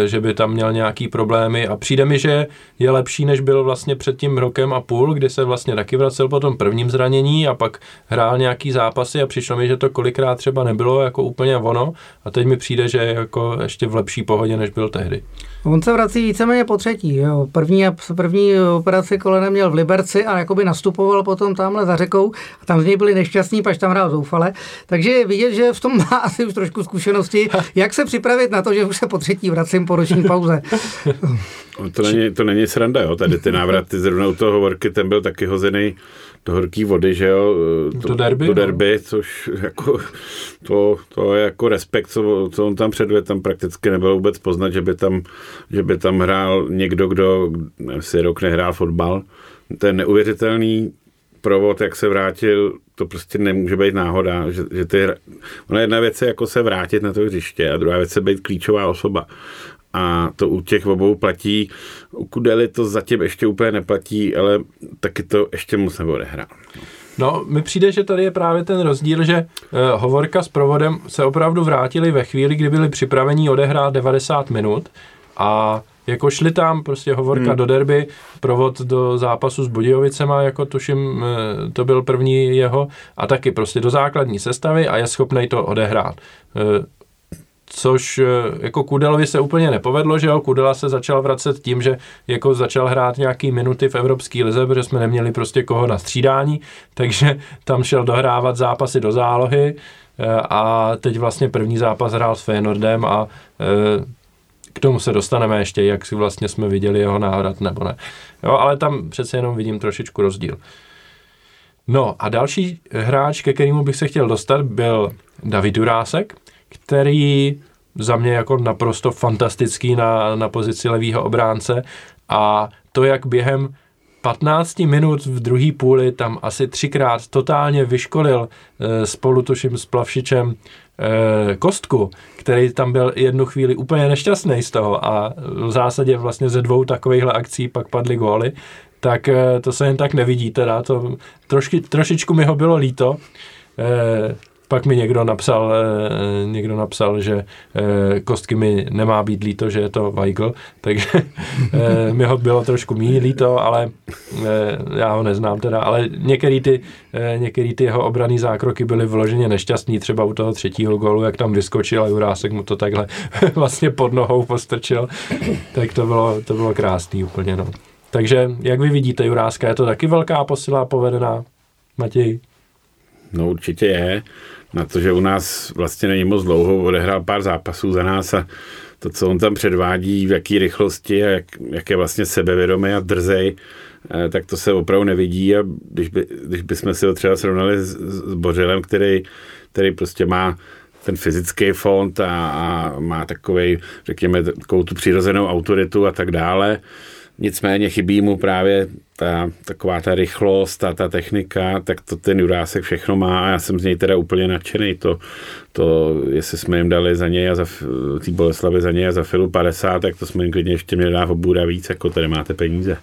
že by tam měl nějaký problémy a přijde mi, že je lepší, než byl vlastně před tím 1,5 roku, kdy se vlastně taky vracel po tom prvním zranění a pak hrál nějaký zápasy a přišlo mi, že to kolikrát třeba nebylo jako úplně ono a teď mi přijde, že je jako ještě v lepší pohodě, než byl tehdy. On se vrací víceméně po třetí. Jo. První operaci kolena měl v Liberci a jakoby nastupoval potom tamhle za řekou a tam z něj byli nešťastní, pač tam hrál zoufale. Takže vidět, že v tom má asi už trošku zkušenosti, jak se připravit na to, že už se po třetí vracím po roční pauze. To není sranda, jo, tady ty návraty zrovna u toho Hovorky, ten byl taky hozený do horký vody, že jo, do derby, což jako to je jako respekt, co on tam předvedl, tam prakticky nebylo vůbec poznat, že by tam hrál někdo, kdo si rok nehrál fotbal. To je neuvěřitelný Provod, jak se vrátil, to prostě nemůže být náhoda, že ty... Ona jedna věc je jako se vrátit na to hřiště a druhá věc je být klíčová osoba. A to u těch obou platí. U Kůdely to zatím ještě úplně neplatí, ale taky to ještě moc neodehrál. No, mi přijde, že tady je právě ten rozdíl, že Hovorka s Provodem se opravdu vrátili ve chvíli, kdy byli připraveni odehrát 90 minut a jako šli tam, prostě Hovorka do derby, Provod do zápasu s Budějovicema, jako tuším, to byl první jeho, a taky prostě do základní sestavy a je schopnej to odehrát. Což jako Kůdelovi se úplně nepovedlo, že jo, Kůdela se začal vracet tím, že jako začal hrát nějaký minuty v Evropské lize, protože jsme neměli prostě koho na střídání, takže tam šel dohrávat zápasy do zálohy a teď vlastně první zápas hrál s Feyenoordem a k tomu se dostaneme ještě, jak si vlastně jsme viděli jeho návrat, nebo ne. Jo, ale tam přece jenom vidím trošičku rozdíl. No a další hráč, ke kterému bych se chtěl dostat, byl David Jurásek, který za mě jako naprosto fantastický na pozici levýho obránce a to, jak během 15 minut v druhé půli tam asi 3krát totálně vyškolil spolu tuším s Plavšičem Kostku, který tam byl jednu chvíli úplně nešťastný z toho a v zásadě vlastně ze 2 takovýchhle akcí pak padly góly, tak to se jen tak nevidí teda, to trošičku mi ho bylo líto, pak mi někdo napsal, že Kostky mi nemá být líto, že je to Weigl, takže mi ho bylo trošku míň líto, ale já ho neznám teda, ale některý ty jeho obranné zákroky byly vloženě nešťastný, třeba u toho 3. gólu, jak tam vyskočil a Jurásek mu to takhle vlastně pod nohou postrčil, tak to bylo krásný úplně, no. Takže jak vy vidíte Juráska, je to taky velká posila povedená, Matěj? No určitě je, na to, že u nás vlastně není moc dlouho, odehrál pár zápasů za nás a to, co on tam předvádí, v jaký rychlosti a jak je vlastně sebevědomý a drzej, tak to se opravdu nevidí a když bychom si ho třeba srovnali s Bořilem, který prostě má ten fyzický fond a má takovej, řekněme, takovou tu přirozenou autoritu a tak dále, nicméně chybí mu právě taková ta rychlost a ta technika, tak to ten Jurásek všechno má a já jsem z něj teda úplně nadšený. To jestli jsme jim dali za něj a za tý Boleslavy za něj a za Filu 50, tak to jsme jim klidně ještě měli dá obůra víc, jako tady máte peníze.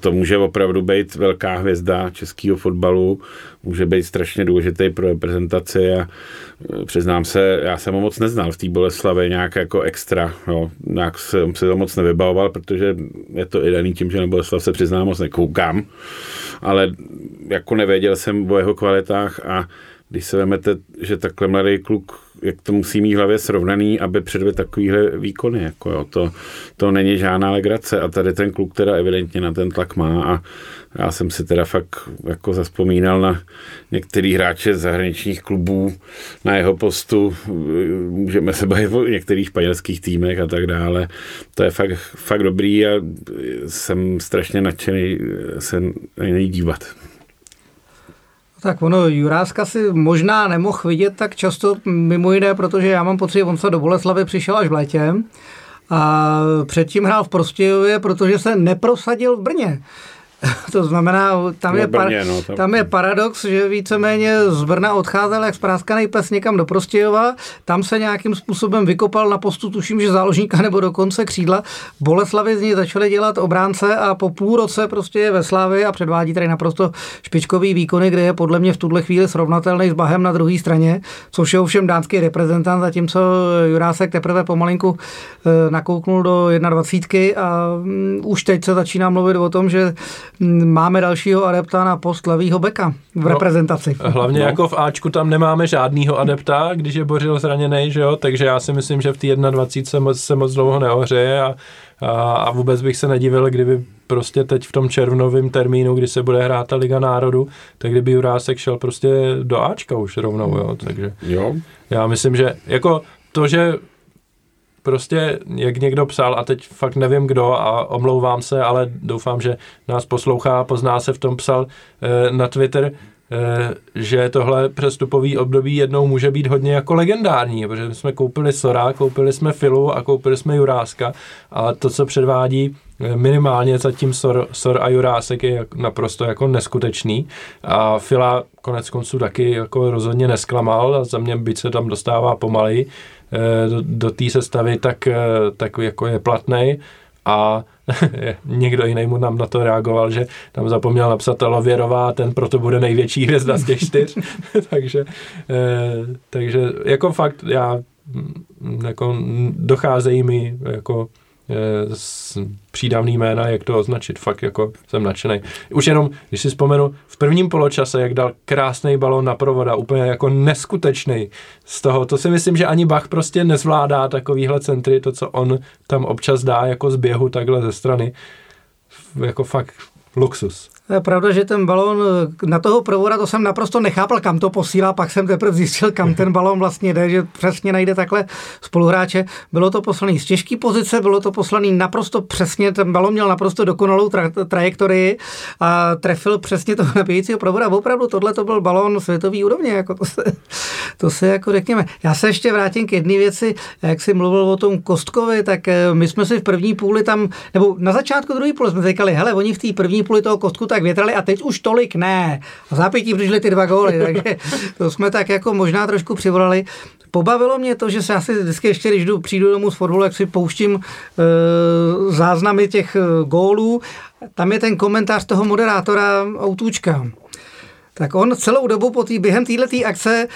To může opravdu být velká hvězda českého fotbalu, může být strašně důležitý pro reprezentaci a přiznám se, já jsem ho moc neznal v té Boleslavě nějak jako extra, jo. Nějak jsem se to moc nevybavoval, protože je to i daný tím, že na Boleslav se přiznám moc nekoukám, ale jako nevěděl jsem o jeho kvalitách a když se vemete, že takhle mladý kluk, jak to musí mít hlavě srovnaný, aby předvedl takovýhle výkony, jako jo, to není žádná legrace a tady ten kluk teda evidentně na ten tlak má a já jsem si teda fakt jako zazpomínal na některý hráče z zahraničních klubů, na jeho postu, můžeme se bavit o některých španělských týmech a tak dále. To je fakt dobrý a jsem strašně nadšený se na něj dívat. Tak ono, Juráska si možná nemohl vidět tak často, mimo jiné, protože já mám pocit, že on se do Boleslavy přišel až v létě a předtím hrál v Prostějově, protože se neprosadil v Brně. To znamená, tam je paradox, že víceméně z Brna odcházel jak spráskanej pes někam do Prostějova, tam se nějakým způsobem vykopal na postu, tuším, že záložníka nebo dokonce křídla. Boleslavy z ní začaly dělat obránce a po půl roce prostě ve Slavii a předvádí tady naprosto špičkový výkony, kde je podle mě v tuhle chvíli srovnatelný s Bahem na druhé straně, což je ovšem dánský reprezentant, zatímco Jurásek teprve pomalinku nakouknul do 21 a už teď se začíná mluvit o tom, že máme dalšího adepta na post levýho beka v reprezentaci. Hlavně jako v Ačku tam nemáme žádnýho adepta, když je Bořil zraněnej, že jo, takže já si myslím, že v té 21 se moc dlouho neohřeje a vůbec bych se nedivil, kdyby prostě teď v tom červnovém termínu, kdy se bude hrát ta Liga národů, tak kdyby Jurásek šel prostě do Ačka už rovnou, jo, takže jo. Já myslím, že jako to, že prostě, jak někdo psal, a teď fakt nevím kdo a omlouvám se, ale doufám, že nás poslouchá a pozná se v tom, psal na Twitter, že tohle přestupový období jednou může být hodně jako legendární, protože jsme koupili Sora, koupili jsme Filu a koupili jsme Juráska a to, co předvádí minimálně zatím Sor a Jurásek je naprosto jako neskutečný a Fila konec konců taky jako rozhodně nesklamal a za mě byť se tam dostává pomaleji do té sestavy, tak jako je platnej a někdo jiný mu nám na to reagoval, že tam zapomněl napsat Lověrová a ten proto bude největší hvězda z těch 4. takže jako fakt já jako docházejí mi jako přídavný jména, jak to označit, fakt jako jsem nadšenej. Už jenom, když si vzpomenu, v prvním poločase, jak dal krásný balón na Provoda, úplně jako neskutečný z toho, to si myslím, že ani Bach prostě nezvládá takovýhle centry, to, co on tam občas dá jako z běhu takhle ze strany, jako fakt luxus. Je pravda, že ten balón na toho Provoda, to jsem naprosto nechápal, kam to posílá, pak jsem teprve zjistil, kam ten balón vlastně jde, že přesně najde takhle spoluhráče. Bylo to poslaný z těžké pozice, bylo to poslaný naprosto přesně, ten balón měl naprosto dokonalou trajektorii a trefil přesně toho nabíjícího Provoda. Opravdu tohle to byl balón světový úrovně, jako to se jako řekněme. Já se ještě vrátím k jedné věci, jak jsi mluvil o tom Kostkovi, tak my jsme si v první půli tam, nebo na začátku druhé půle jsme říkali, hele, oni v té první půli toho Kostku tak větrali a teď už tolik ne. A zápětí přišly ty 2 góly, takže to jsme tak jako možná trošku přivolali. Pobavilo mě to, že se asi vždycky ještě, když přijdu domů z fotbalu, jak si pouštím záznamy těch gólů. Tam je ten komentář toho moderátora Autůčka. Tak on celou dobu během této akce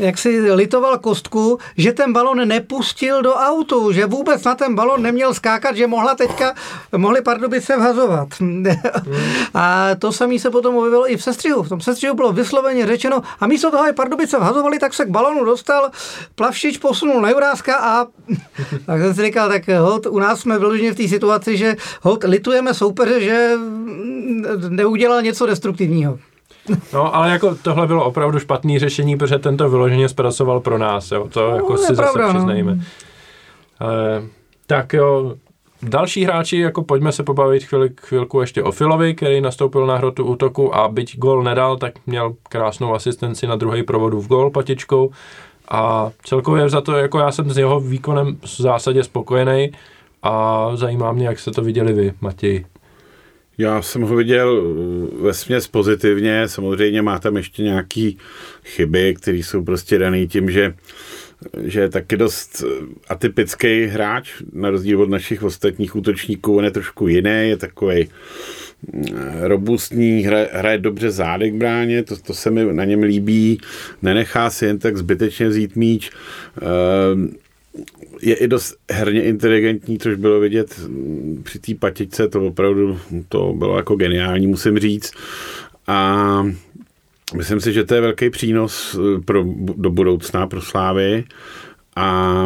jak si litoval Kostku, že ten balon nepustil do autu, že vůbec na ten balon neměl skákat, že mohli Pardubice vhazovat. A to samé se potom objevilo i v sestřihu. V tom sestřihu bylo vysloveně řečeno a místo toho, je Pardubice vhazovali, tak se k balonu dostal, Plavšič posunul na Juráska a tak jsem si říkal, tak holt, u nás jsme vyloženě v té situaci, že holt, litujeme soupeře, že neudělal něco destruktivního. No, ale jako tohle bylo opravdu špatný řešení, protože tento vyloženě zpracoval pro nás, jo. To no, jako si pravda, zase přiznejme. No. Tak jo, další hráči, jako pojďme se pobavit chvilku ještě o Filovi, který nastoupil na hrotu útoku a byť gól nedal, tak měl krásnou asistenci na druhý Provodu v gól patičkou a celkově za to, jako já jsem s jeho výkonem v zásadě spokojený a zajímá mě, jak jste to viděli vy, Matěj. Já jsem ho viděl vesměs pozitivně, samozřejmě má tam ještě nějaký chyby, které jsou prostě daný tím, že je taky dost atypický hráč, na rozdíl od našich ostatních útočníků, on je trošku jiný, je takovej robustní, hraje dobře zádek bráně, to se mi na něm líbí, nenechá si jen tak zbytečně vzít míč, je i dost herně inteligentní, což bylo vidět při té patičce, to opravdu to bylo jako geniální, musím říct. A myslím si, že to je velký přínos do budoucna pro Slávy. A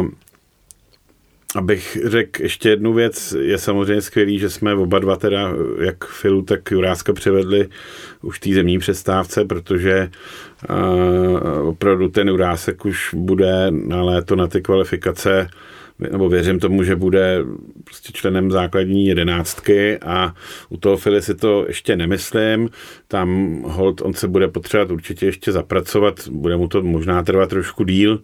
abych řekl ještě jednu věc, je samozřejmě skvělý, že jsme oba dva teda, jak Filu, tak Juráska přivedli už té zimní přestávce, protože opravdu ten Jurásek už bude na léto na ty kvalifikace, nebo věřím tomu, že bude prostě členem základní jedenáctky a u toho Fily si to ještě nemyslím, tam holt on se bude potřebovat určitě ještě zapracovat, bude mu to možná trvat trošku díl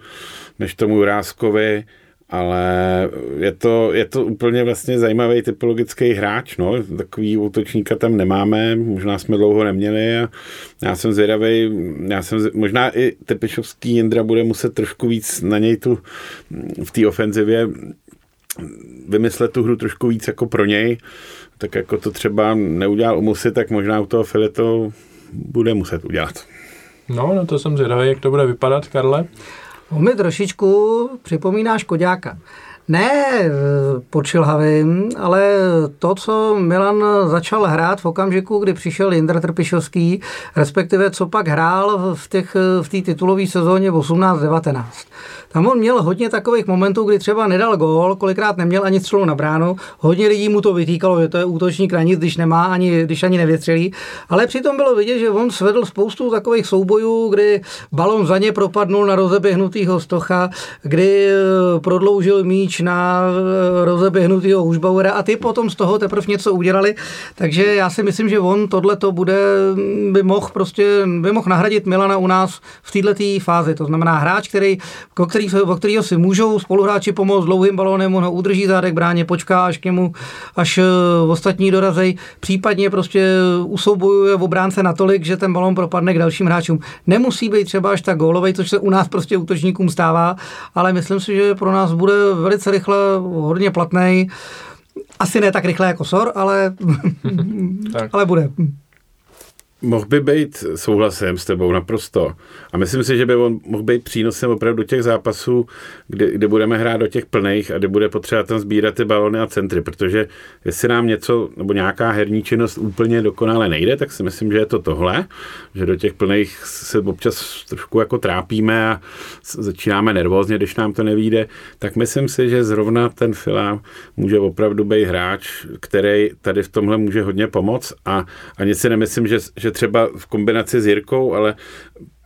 než tomu Juráskovi, ale je to úplně vlastně zajímavý typologický hráč, no, takový útočníka tam nemáme, možná jsme dlouho neměli a já jsem zvědavej, možná i Tepišovský Jindra bude muset trošku víc na něj v té ofenzivě vymyslet tu hru trošku víc jako pro něj, tak jako to třeba neudělal u Musy, tak možná u toho Fili to bude muset udělat. No to jsem zvědavej, jak to bude vypadat, Karle. On mi trošičku připomíná Škoďáka. Ne pod šilhavým, ale to, co Milan začal hrát v okamžiku, kdy přišel Jindra Trpišovský, respektive co pak hrál v té titulové sezóně 18-19. Tam on měl hodně takových momentů, kdy třeba nedal gól, kolikrát neměl ani střelu na bránu, hodně lidí mu to vytýkalo, že to je útočník na nic, když nemá, když ani nevěstřelí, ale přitom bylo vidět, že on svedl spoustu takových soubojů, kdy balon za ně propadnul na rozeběhnutýho Stocha, kdy prodloužil míč na rozeběhnutýho Hušbauera a ty potom z toho teprve něco udělali, takže já si myslím, že on tohleto by mohl nahradit Milana u nás v této fázi, to znamená hráč, o kterého si můžou spoluhráči pomoct dlouhým balónem, on ho udrží zádek bráně, počká až k němu, až ostatní dorazej, případně prostě usoubojuje v obránce natolik, že ten balón propadne k dalším hráčům. Nemusí být třeba až tak gólovej, což se u nás prostě útočníkům stává, ale myslím si, že pro nás bude velice rychle hodně platnej. Asi ne tak rychle jako Sor, ale, ale bude. Mohl by být, souhlasem s tebou naprosto. A myslím si, že by on mohl být přínosem opravdu do těch zápasů, kde budeme hrát do těch plných a kde bude potřeba tam sbírat ty balony a centry, protože jestli nám něco, nebo nějaká herní činnost úplně dokonale nejde, tak si myslím, že je to tohle, že do těch plných se občas trošku jako trápíme a začínáme nervózně, když nám to nevyjde, tak myslím si, že zrovna ten Fila může opravdu být hráč, který tady v tomhle může hodně pomoct a ani si nemyslím, že třeba v kombinaci s Jirkou, ale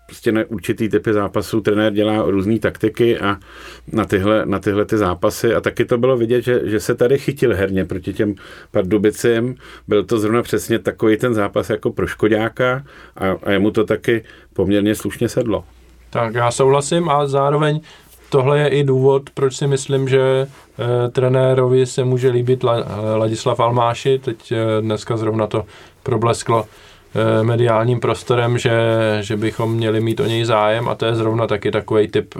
prostě na určitý typy zápasů trenér dělá různé taktiky a na tyhle ty zápasy a taky to bylo vidět, že se tady chytil herně proti těm Pardubicím. Byl to zrovna přesně takový ten zápas jako pro Škoďáka a jemu to taky poměrně slušně sedlo. Tak já souhlasím a zároveň tohle je i důvod, proč si myslím, že trenérovi se může líbit Ladislav Almáši. Teď dneska zrovna to problesklo mediálním prostorem, že bychom měli mít o něj zájem a to je zrovna taky takový typ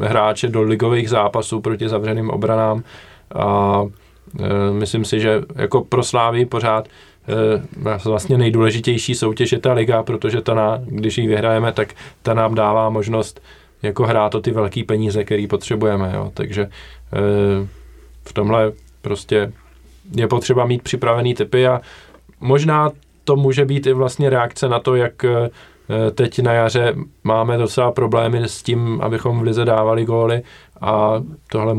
hráče do ligových zápasů proti zavřeným obranám a myslím si, že jako pro Slávy pořád vlastně nejdůležitější soutěž je ta liga, protože když ji vyhrajeme, tak ta nám dává možnost jako hrát o ty velký peníze, který potřebujeme, jo. Takže v tomhle prostě je potřeba mít připravený typy a možná to může být i vlastně reakce na to, jak teď na jaře máme docela problémy s tím, abychom v lize dávali góly a tohle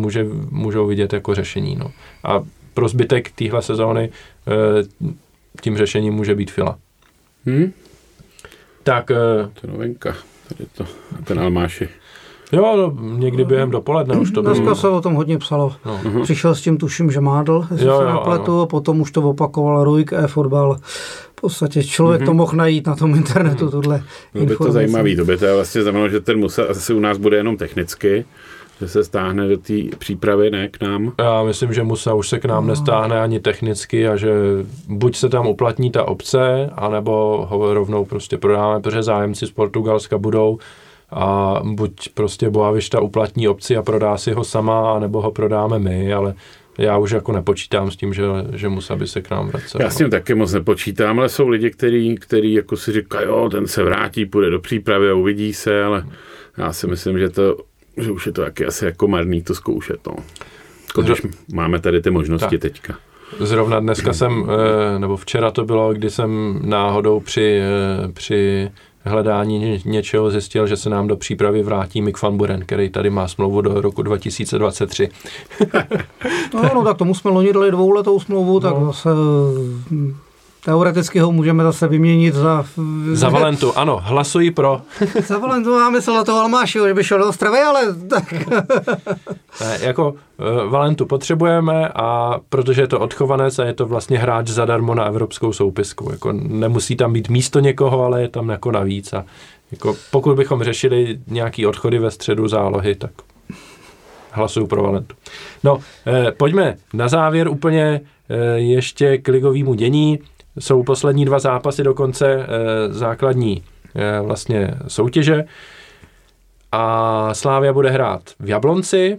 můžou vidět jako řešení. No. A pro zbytek téhle sezóny tím řešením může být Fila. Tak. To je novinka. Tady to, ten Almáši. Jo, no, někdy během dopoledne už to bylo. Dneska se o tom hodně psalo. No. Přišel s tím, tuším, že Mádl, jestli se nepletu, a potom už to opakoval Rujk, e-fotbal. V podstatě člověk to mohl najít na tom internetu, tuhle informace. To by to zajímavý, to by to vlastně znamenalo, že ten Musa asi u nás bude jenom technicky že se stáhne do té přípravy, ne k nám? Já myslím, že Musa už se k nám nestáhne ani technicky a že buď se tam uplatní ta obce, anebo ho rovnou prostě prodáme, protože zájemci z Portugalska budou a buď prostě Boavišta uplatní obci a prodá si ho sama, anebo ho prodáme my, ale já už jako nepočítám s tím, že Musa by se k nám vracel. Já s tím taky moc nepočítám, ale jsou lidi, kteří jako si říkají, jo, ten se vrátí, půjde do přípravy a uvidí se, ale já si myslím, že už je to taky asi jako marný to zkoušet. No. Když máme tady ty možnosti teďka. Zrovna dneska jsem, nebo včera to bylo, kdy jsem náhodou při hledání něčeho zjistil, že se nám do přípravy vrátí Mick van Buren, který tady má smlouvu do roku 2023. No, tak tomu jsme loni dali dvouletou smlouvu, tak zase teoreticky ho můžeme zase vyměnit za Valentu, ano, hlasuji pro. Za Valentu mám myslela toho Almášiho, že by šel do Ostravy, ale tak. Ne, jako Valentu potřebujeme, a protože je to odchovanec a je to vlastně hráč zadarmo na evropskou soupisku. Jako nemusí tam být místo někoho, ale je tam jako navíc. A jako pokud bychom řešili nějaký odchody ve středu zálohy, tak hlasuju pro Valentu. No, pojďme na závěr úplně ještě k ligovému dění. Jsou poslední dva zápasy do konce základní vlastně soutěže a Slavia bude hrát v Jablonci,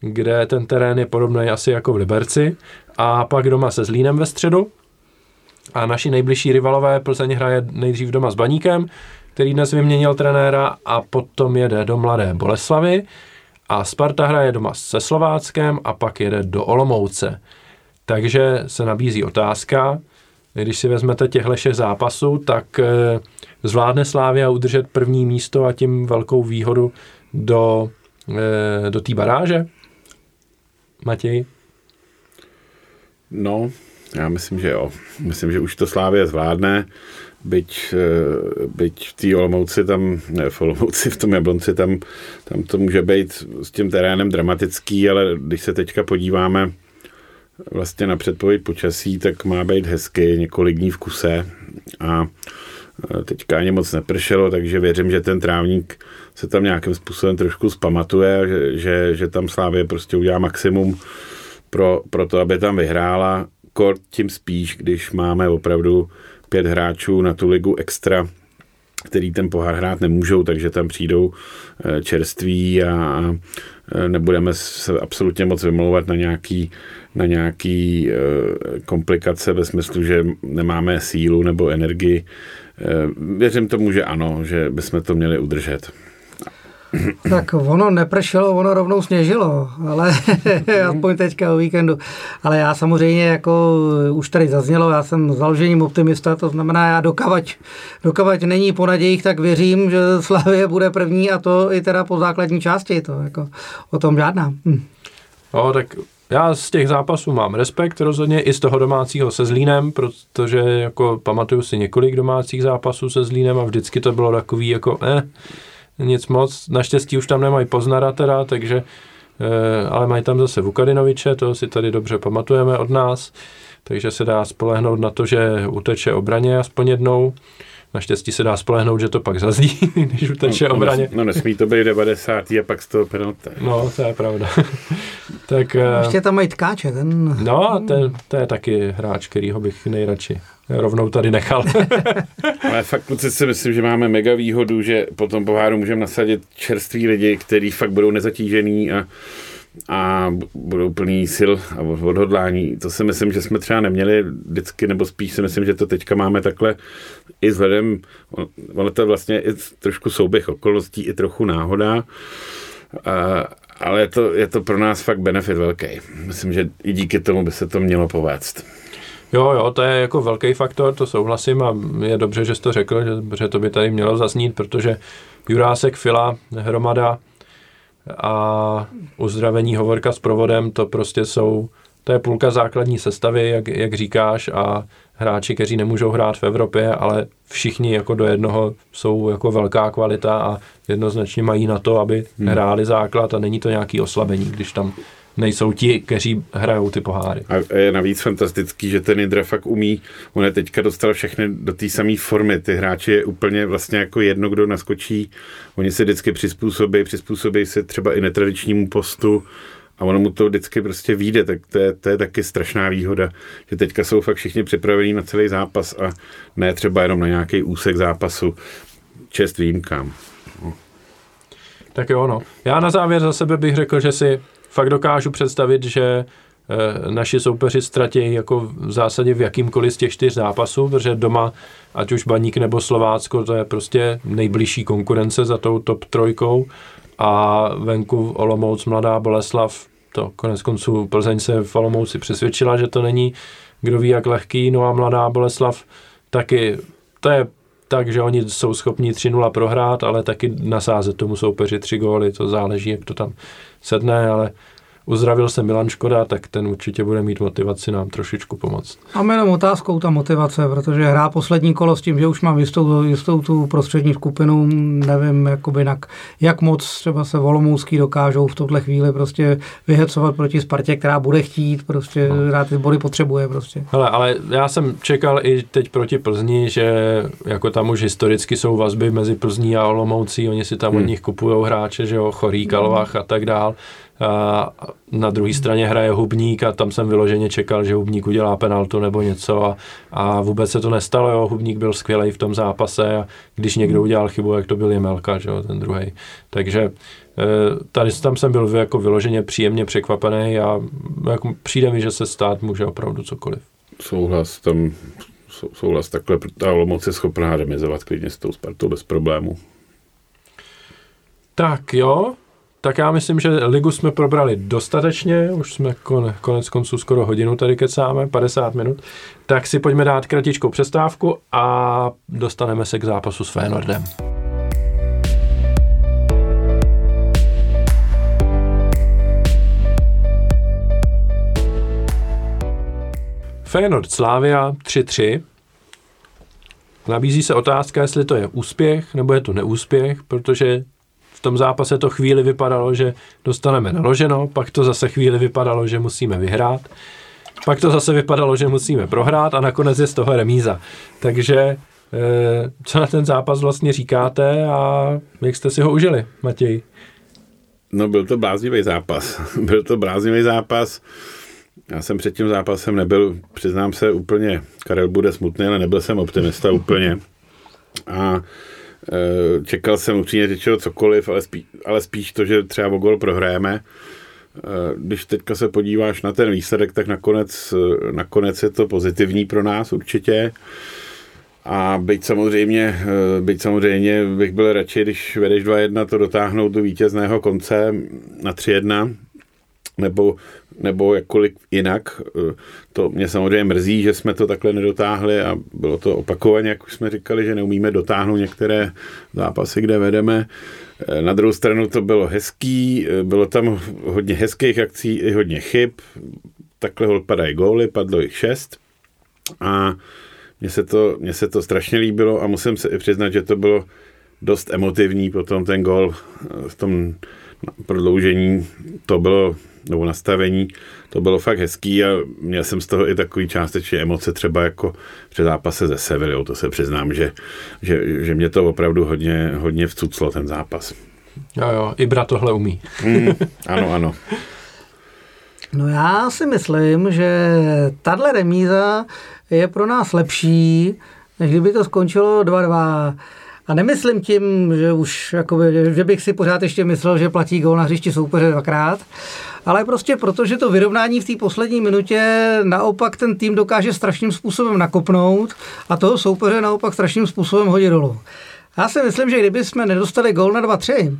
kde ten terén je podobný asi jako v Liberci, a pak doma se Zlínem ve středu a naši nejbližší rivalové Plzeň hraje nejdřív doma s Baníkem, který dnes vyměnil trenéra, a potom jede do Mladé Boleslavy a Sparta hraje doma se Slováckem a pak jede do Olomouce. Takže se nabízí otázka, když si vezmete těchto 6 zápasů, tak zvládne Slavia udržet první místo a tím velkou výhodu do té baráže? Matěj? No, já myslím, že jo. Myslím, že už to Slavia zvládne, byť v té Olomouci tam, ne v Olomouci, v tom Jablonci tam to může být s tím terénem dramatický, ale když se teďka podíváme vlastně na předpověď počasí, tak má být hezky několik dní v kuse a teďka ani moc nepršelo, takže věřím, že ten trávník se tam nějakým způsobem trošku zpamatuje, že tam Slavia prostě udělá maximum pro to, aby tam vyhrála. Kort tím spíš, když máme opravdu 5 hráčů na tu ligu extra, který ten pohár hrát nemůžou, takže tam přijdou čerství a nebudeme se absolutně moc vymlouvat na nějaký komplikace ve smyslu, že nemáme sílu nebo energii. Věřím tomu, že ano, že bychom to měli udržet. Tak ono nepršelo, ono rovnou sněžilo, ale aspoň teďka o víkendu. Ale já samozřejmě, jako už tady zaznělo, já jsem založením optimista, to znamená, já dokavať není po nadějích, tak věřím, že Slavia bude první, a to i teda po základní části, to jako o tom žádná. No, tak já z těch zápasů mám respekt rozhodně, i z toho domácího se Zlínem, protože jako pamatuju si několik domácích zápasů se Zlínem a vždycky to bylo takový jako nic moc. Naštěstí už tam nemají Poznara teda, takže, ale mají tam zase Vukadinoviče, toho si tady dobře pamatujeme od nás, takže se dá spolehnout na to, že uteče obraně aspoň jednou. Naštěstí se dá spolehnout, že to pak zazdí, když uteče obraně. No nesmí to být 90. a pak z toho penalty. No, to je pravda. Tak, ještě tam mají Tkáče. To je taky hráč, kterýho bych nejradši rovnou tady nechal. Ale fakt si myslím, že máme mega výhodu, že po tom poháru můžeme nasadit čerství lidi, kteří fakt budou nezatížený a budou plný sil a odhodlání. To si myslím, že jsme třeba neměli vždycky, nebo spíš si myslím, že to teďka máme takhle i vzhledem, ale to vlastně i trošku souběh okolností, i trochu náhoda, ale je to pro nás fakt benefit velký. Myslím, že i díky tomu by se to mělo povést. Jo, to je jako velký faktor, to souhlasím, a je dobře, že jsi to řekl, že to by tady mělo zaznít, protože Jurásek, Fila, hromada a uzdravení Hovorka s Provodem, to prostě jsou, to je půlka základní sestavy, jak říkáš, a hráči, kteří nemůžou hrát v Evropě, ale všichni jako do jednoho jsou jako velká kvalita a jednoznačně mají na to, aby hráli základ, a není to nějaký oslabení, když tam nejsou ti, kteří hrajou ty poháry. A je navíc fantastický, že ten Jindra fakt umí. On je teďka dostal všechny do té samé formy. Ty hráči je úplně vlastně jako jedno, kdo naskočí. Oni se vždycky přizpůsobí se třeba i netradičnímu postu a ono mu to vždycky prostě vyjde. Tak to je taky strašná výhoda, že teďka jsou fakt všichni připravení na celý zápas a ne třeba jenom na nějaký úsek zápasu. Čest výjimkám. Tak jo, no. Já na závěr za sebe bych řekl, že si fakt dokážu představit, že naši soupeři ztratí jako v zásadě v jakýmkoliv z těch 4 zápasů, protože doma, ať už Baník nebo Slovácko, to je prostě nejbližší konkurence za tou top 3. A venku Olomouc, Mladá Boleslav, to koneckonců Plzeň se v Olomouci přesvědčila, že to není kdo ví jak lehký, no a Mladá Boleslav taky, to je tak, že oni jsou schopni 3-0 prohrát, ale taky nasázet tomu soupeři 3 góly, to záleží, jak to tam sedne, ale uzdravil se Milan Škoda, tak ten určitě bude mít motivaci nám trošičku pomoct. Máme jenom otázkou ta motivace, protože hrá poslední kolo s tím, že už mám jistou tu prostřední skupinu, nevím, jakoby jak moc třeba se Olomoucký dokážou v tuhle chvíli prostě vyhecovat proti Spartě, která bude chtít, prostě hrát ty body potřebuje prostě. Hele, ale já jsem čekal i teď proti Plzni, že jako tam už historicky jsou vazby mezi Plzní a Olomoucí, oni si tam od nich kupujou hráče, že jo, Chorík, Alvach a tak dál. A na druhé straně hraje Hubník a tam jsem vyloženě čekal, že Hubník udělá penaltu nebo něco a vůbec se to nestalo, jo, Hubník byl skvělej v tom zápase a když někdo udělal chybu, jak to byl Jemelka, že jo, ten druhej. Takže tam jsem byl jako vyloženě příjemně překvapený a jako přijde mi, že se stát může opravdu cokoliv. Souhlas takhle, protože Olomouc je schopná remizovat klidně s tou Spartou bez problémů. Tak jo. Tak já myslím, že ligu jsme probrali dostatečně, už jsme konec konců skoro hodinu tady kecáme, 50 minut, tak si pojďme dát kratičkou přestávku a dostaneme se k zápasu s Feyenoordem. Feyenoord Slavia 3-3. Nabízí se otázka, jestli to je úspěch nebo je to neúspěch, protože v tom zápase to chvíli vypadalo, že dostaneme naloženo, pak to zase chvíli vypadalo, že musíme vyhrát, pak to zase vypadalo, že musíme prohrát a nakonec je z toho remíza. Takže co na ten zápas vlastně říkáte a jak jste si ho užili, Matěj? No byl to bláznivý zápas. Já jsem před tím zápasem nebyl, přiznám se úplně, Karel bude smutný, ale nebyl jsem optimista úplně. A čekal jsem upřímně řečeno cokoliv, ale spíš to, že třeba o gól prohrajeme. Když teďka se podíváš na ten výsledek, tak nakonec je to pozitivní pro nás určitě. A byť samozřejmě bych byl radši, když vedeš 2-1, to dotáhnout do vítězného konce na 3-1 nebo jakkoliv jinak. To mě samozřejmě mrzí, že jsme to takhle nedotáhli a bylo to opakovaně, jak už jsme říkali, že neumíme dotáhnout některé zápasy, kde vedeme. Na druhou stranu to bylo hezký, bylo tam hodně hezkých akcí i hodně chyb. Takhle hol padají góly, padlo jich 6 a mně se to strašně líbilo a musím se i přiznat, že to bylo dost emotivní potom ten gól v tom prodloužení, to bylo nebo nastavení, to bylo fakt hezký a měl jsem z toho i takový částečně emoce, třeba jako před zápase ze Sevillou, to se přiznám, že mě to opravdu hodně vcuclo ten zápas. Jo, Ibra tohle umí. Ano. No já si myslím, že tahle remíza je pro nás lepší, než kdyby to skončilo 2-2. A nemyslím tím, že už jakoby, že bych si pořád ještě myslel, že platí gól na hřišti soupeře 2x, ale prostě proto, že to vyrovnání v té poslední minutě naopak ten tým dokáže strašným způsobem nakopnout a toho soupeře naopak strašným způsobem hodit dolů. Já si myslím, že kdyby jsme nedostali gól na 2-3,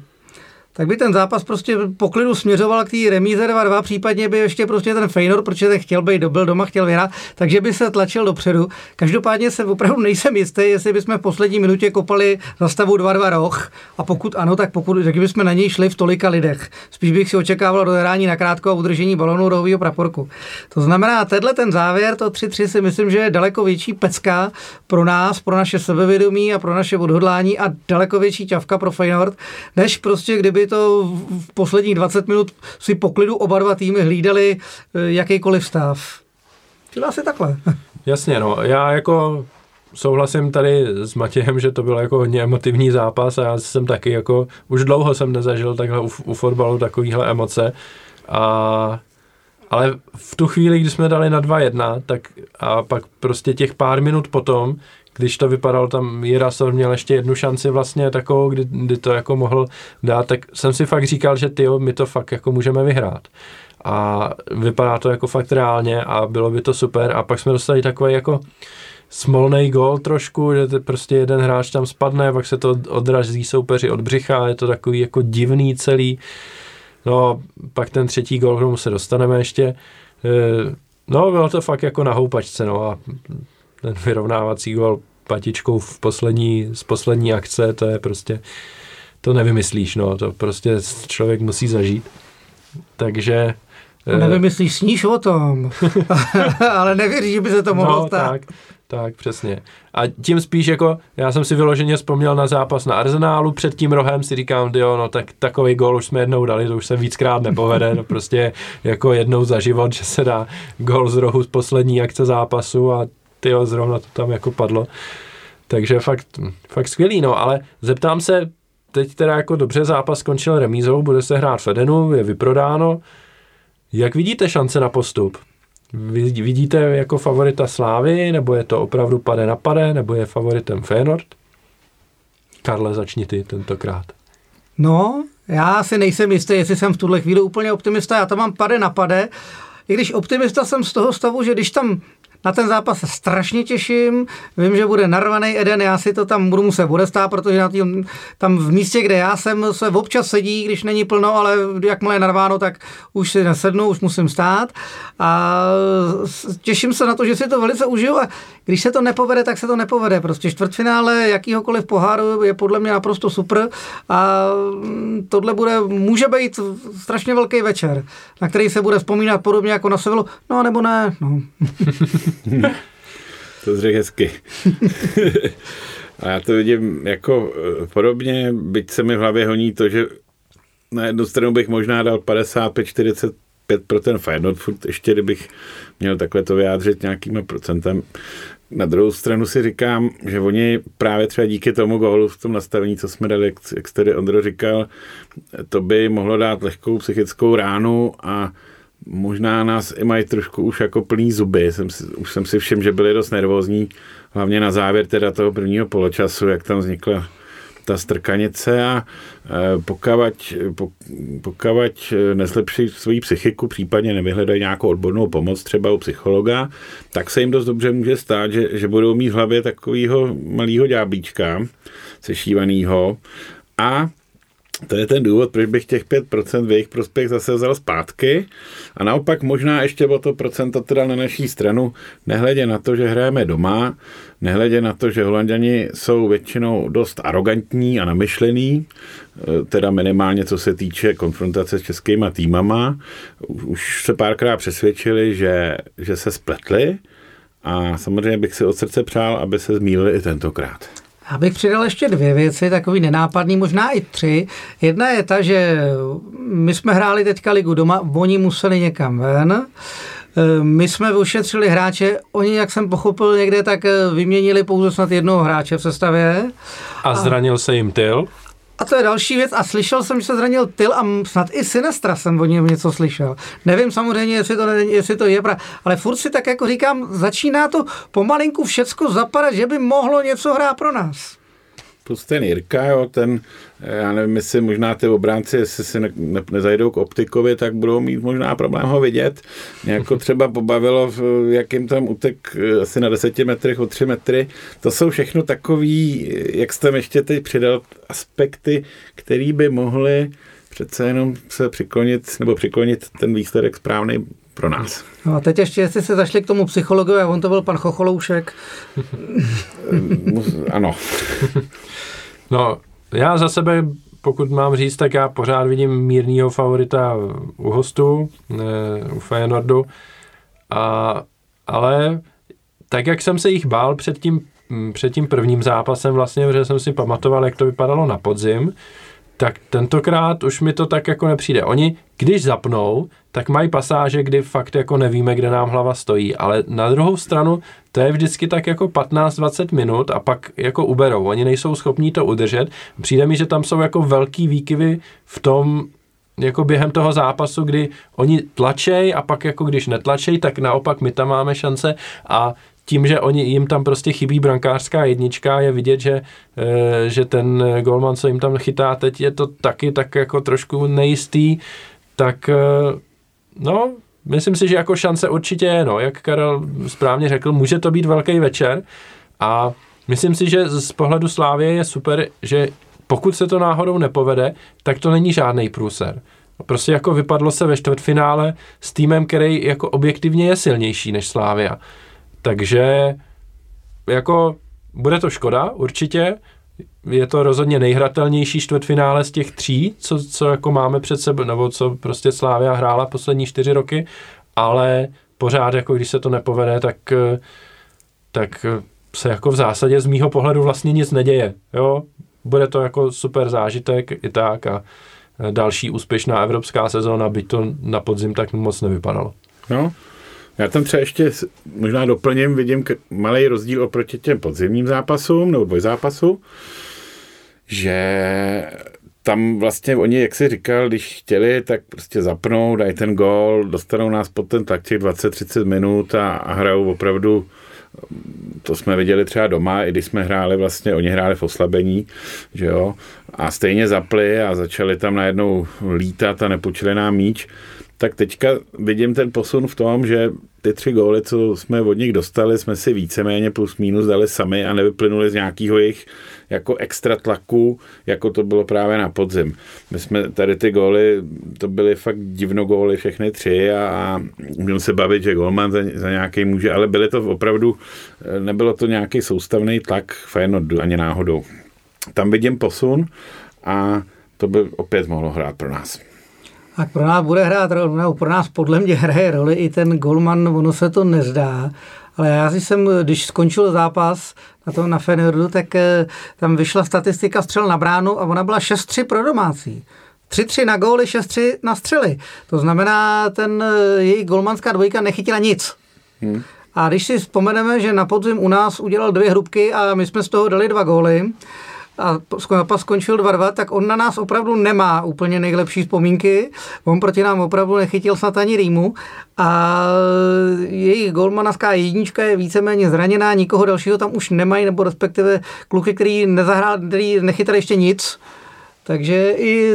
tak by ten zápas prostě poklidu směřoval k té remíze 2-2, případně by ještě prostě ten Feyenoord, protože ten chtěl být dobil doma, chtěl vyhrát, takže by se tlačil dopředu. Každopádně se opravdu nejsem jistý, jestli bychom v poslední minutě kopali za stavu 2-2 roh a pokud ano, tak bychom na něj šli v tolika lidech. Spíš bych si očekával dohrání nakrátko a udržení balónu rohového praporku. To znamená, tenhle ten závěr, to 3-3 si myslím, že je daleko větší pecka pro nás, pro naše sebevědomí a pro naše odhodlání a daleko větší ťavka pro Feyenoord, než prostě kdyby Plzeňovi to v posledních 20 minut si po klidu oba dva týmy hlídali jakýkoliv stav. Čili asi takhle. Jasně, no. Já jako souhlasím tady s Matějem, že to byl jako hodně emotivní zápas a já jsem taky jako, už dlouho jsem nezažil takhle u fotbalu takovýhle emoce. Ale v tu chvíli, kdy jsme dali na 2-1, tak a pak prostě těch pár minut potom, když to vypadalo, tam Jiří Sor měl ještě jednu šanci vlastně takovou, kdy to jako mohl dát, tak jsem si fakt říkal, že tyjo, my to fakt jako můžeme vyhrát. A vypadá to jako fakt reálně a bylo by to super. A pak jsme dostali takový jako smolnej gól trošku, že prostě jeden hráč tam spadne, pak se to odrazí soupeři od břicha, je to takový jako divný celý. No, pak ten třetí gól, k tomu se dostaneme ještě. No, bylo to fakt jako na houpačce, no a ten vyrovnávací gól patičkou z poslední akce, to je prostě, to nevymyslíš, no, to prostě člověk musí zažít. Takže... Nevymyslíš, sníš o tom, ale nevěříš, že by se to mohlo stát. Tak, přesně. A tím spíš jako, já jsem si vyloženě vzpomněl na zápas na Arsenálu, před tím rohem si říkám, jo, no tak takový gól už jsme jednou dali, to už se víckrát nepovede, no prostě jako jednou za život, že se dá gól z rohu z poslední akce zápasu a tyjo, zrovna to tam jako padlo. Takže fakt skvělý, no, ale zeptám se, teď teda jako dobře, zápas skončil remízou, bude se hrát v Edenu, je vyprodáno. Jak vidíte šance na postup? Vidíte jako favorita Slávy, nebo je to opravdu pade na pade, nebo je favoritem Feyenoord? Karle, začni ty tentokrát. No, já si nejsem jistý, jestli jsem v tuhle chvíli úplně optimista, já tam mám pade na pade, i když optimista jsem z toho stavu, že když tam na ten zápas se strašně těším, vím, že bude narvaný Eden, já si to tam budu muset odestát, protože tam v místě, kde já jsem, se občas sedí, když není plno, ale jakmile je narváno, tak už si nesednu, už musím stát a těším se na to, že si to velice užiju a když se to nepovede, tak se to nepovede. Prostě čtvrtfinále jakýhokoliv poháru je podle mě naprosto super a tohle může být strašně velký večer, na který se bude vzpomínat podobně jako na Sevilu, no nebo ne, no. To zřejmě hezky. A já to vidím jako podobně, byť se mi v hlavě honí to, že na jednu stranu bych možná dal 55-45 pro ten Feyenoord, furt ještě kdybych měl takhle to vyjádřit nějakýma procentem. Na druhou stranu si říkám, že oni právě třeba díky tomu gólu v tom nastavení, co jsme dali, jak tady Ondro říkal, to by mohlo dát lehkou psychickou ránu a možná nás i mají trošku už jako plný zuby. Už jsem si všiml, že byli dost nervózní, hlavně na závěr teda toho prvního poločasu, jak tam vznikla ta strkanice a pokud nezlepší svoji psychiku, případně nevyhledají nějakou odbornou pomoc, třeba u psychologa, tak se jim dost dobře může stát, že budou mít v hlavě takového malého ďáblíčka sešívanýho a to je ten důvod, proč bych těch 5% v jejich prospěch zase vzal zpátky a naopak možná ještě o to procento teda na naší stranu, nehledě na to, že hrajeme doma, nehledě na to, že Holanďani jsou většinou dost arrogantní a namyšlený, teda minimálně co se týče konfrontace s českýma týmama, už se párkrát přesvědčili, že se spletli a samozřejmě bych si od srdce přál, aby se zmýlili i tentokrát. Já bych přidal ještě dvě věci, takový nenápadný, možná i tři. Jedna je ta, že my jsme hráli teďka ligu doma, oni museli někam ven. My jsme ušetřili hráče, oni, jak jsem pochopil někde, tak vyměnili pouze snad jednoho hráče v sestavě. A zranil se jim Tyl? A to je další věc. A slyšel jsem, že se zranil Tyl a snad i Sinestra jsem o něm něco slyšel. Nevím samozřejmě, jestli to je pravda. Ale furt si tak jako říkám, začíná to pomalinku všecko zapadat, že by mohlo něco hrát pro nás. Plus ten Jirka, jo, ten, já nevím, jestli možná ty obránci, jestli si nezajdou k optikovi, tak budou mít možná problém ho vidět. Mě jako třeba pobavilo, jak jim tam utek asi na 10 metrech, o 3 metry. To jsou všechno takový, jak jste ještě teď přidal, aspekty, které by mohly přece jenom se přiklonit ten výsledek správný pro nás. No a teď ještě, jestli se zašli k tomu psychologovi, a on to byl pan Chocholoušek. Ano. No, já za sebe, pokud mám říct, tak já pořád vidím mírnýho favorita u hostů, u Feyenoordu, ale tak, jak jsem se jich bál před tím prvním zápasem vlastně, protože jsem si pamatoval, jak to vypadalo na podzim, tak tentokrát už mi to tak jako nepřijde. Oni, když zapnou, tak mají pasáže, kdy fakt jako nevíme, kde nám hlava stojí, ale na druhou stranu to je vždycky tak jako 15-20 minut a pak jako uberou. Oni nejsou schopní to udržet. Přijde mi, že tam jsou jako velký výkyvy v tom, jako během toho zápasu, kdy oni tlačej a pak jako když netlačej, tak naopak my tam máme šance a tím, že oni jim tam prostě chybí brankářská jednička, je vidět, že ten golman, co jim tam chytá teď, je to taky tak jako trošku nejistý, tak no, myslím si, že jako šance určitě je, no, jak Karel správně řekl, může to být velký večer a myslím si, že z pohledu Slávie je super, že pokud se to náhodou nepovede, tak to není žádnej průser. Prostě jako vypadlo se ve čtvrtfinále s týmem, který jako objektivně je silnější než Slavia. Takže jako bude to škoda určitě, je to rozhodně nejhratelnější čtvrtfinále z těch tří, co jako máme před sebou, nebo co prostě Slavia hrála poslední 4 roky, ale pořád jako když se to nepovede, tak se jako v zásadě z mýho pohledu vlastně nic neděje, jo. Bude to jako super zážitek i tak a další úspěšná evropská sezóna, byť to na podzim tak moc nevypadalo. No, já tam třeba ještě možná doplním, vidím malý rozdíl oproti těm podzimním zápasům nebo dvojzápasu, že tam vlastně oni, jak si říkal, když chtěli, tak prostě zapnou, dají ten gól, dostanou nás pod ten tlak těch 20-30 minut a hrajou opravdu. To jsme viděli třeba doma, i když jsme hráli vlastně, oni hráli v oslabení, že jo, a stejně zapli a začali tam najednou lítat a nepůjčili nám míč, tak teďka vidím ten posun v tom, že ty 3 góly, co jsme od nich dostali, jsme si víceméně plus mínus dali sami a nevyplynuli z nějakého jejich jako extra tlaku, jako to bylo právě na podzim. My jsme tady ty góly, to byly fakt divno góly všechny 3 a můžeme se bavit, že golman za nějaký může, ale byly to opravdu, nebylo to nějaký soustavný tlak Feyenoordu ani náhodou. Tam vidím posun a to by opět mohlo hrát pro nás. A pro nás bude hrát roli, nebo pro nás podle mě hraje roli i ten golman, ono se to nezdá, ale já jsem, když skončil zápas na Feyenoordu, tak tam vyšla statistika střel na bránu a ona byla 6-3 pro domácí. 3-3 na góly, 6-3 na střely. To znamená, ten jejich golmanská dvojka nechytila nic. A když si vzpomeneme, že na podzim u nás udělal 2 hrubky a my jsme z toho dali 2 góly, a zápas skončil 2-2, tak on na nás opravdu nemá úplně nejlepší vzpomínky. On proti nám opravdu nechytil snad ani rýmu a jejich golmanská jednička je víceméně zraněná, nikoho dalšího tam už nemají, nebo respektive kluky, který nechytali ještě nic. Takže i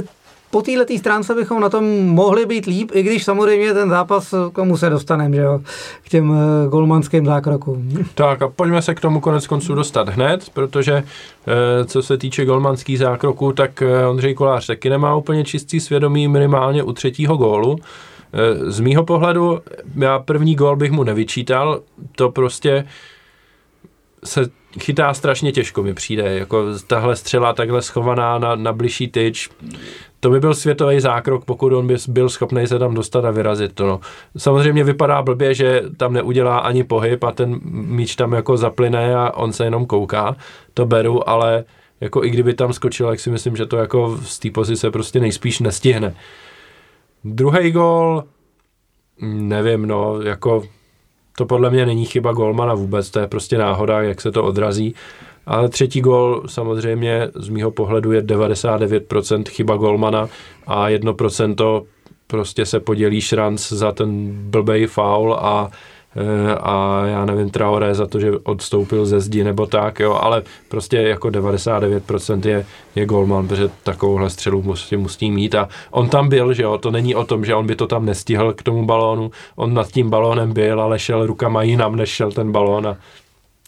po této stránce bychom na tom mohli být líp, i když samozřejmě ten zápas, komu se dostaneme, že jo, k těm golmanským zákrokům. Tak a pojďme se k tomu koneckonců dostat hned, protože co se týče golmanských zákroků, tak Ondřej Kolář taky nemá úplně čistý svědomí, minimálně u 3. gólu. Z mýho pohledu, já 1. gól bych mu nevyčítal, to prostě se chytá strašně těžko, mi přijde, jako tahle střela takhle schovaná na bližší tyč. To by byl světový zákrok, pokud on by byl schopný se tam dostat a vyrazit to. No. Samozřejmě vypadá blbě, že tam neudělá ani pohyb a ten míč tam jako zaplyne a on se jenom kouká. To beru, ale jako i kdyby tam skočil, tak si myslím, že to jako z té pozice prostě nejspíš nestihne. 2. gól, nevím, no, jako to podle mě není chyba gólmana vůbec, to je prostě náhoda, jak se to odrazí. Ale 3. gól samozřejmě z mýho pohledu je 99% chyba golmana a 1% prostě se podělí Šranc za ten blbej faul a já nevím, Traoré za to, že odstoupil ze zdi nebo tak, jo, ale prostě jako 99% je golman, protože takovouhle střelu musí mít a on tam byl, že jo, to není o tom, že on by to tam nestihl k tomu balónu, on nad tím balónem byl, ale šel rukama jinam, než šel ten balón a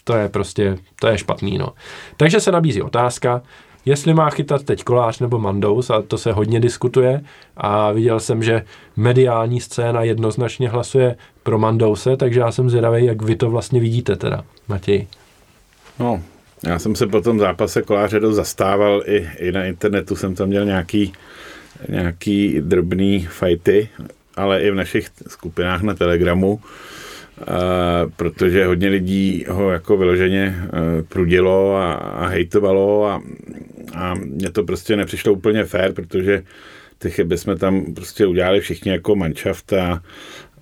to je prostě, to je špatný, no. Takže se nabízí otázka, jestli má chytat teď Kolář nebo Mandous, a to se hodně diskutuje a viděl jsem, že mediální scéna jednoznačně hlasuje pro Mandouse, takže já jsem zvědavý, jak vy to vlastně vidíte teda, Matěj. No, já jsem se po tom zápase Koláře dost zastával, i na internetu jsem tam měl nějaký drobný fajty, ale i v našich skupinách na Telegramu, protože hodně lidí ho jako vyloženě prudilo a hejtovalo a A mně to prostě nepřišlo úplně fér, protože ty chyby jsme tam prostě udělali všichni jako manšaft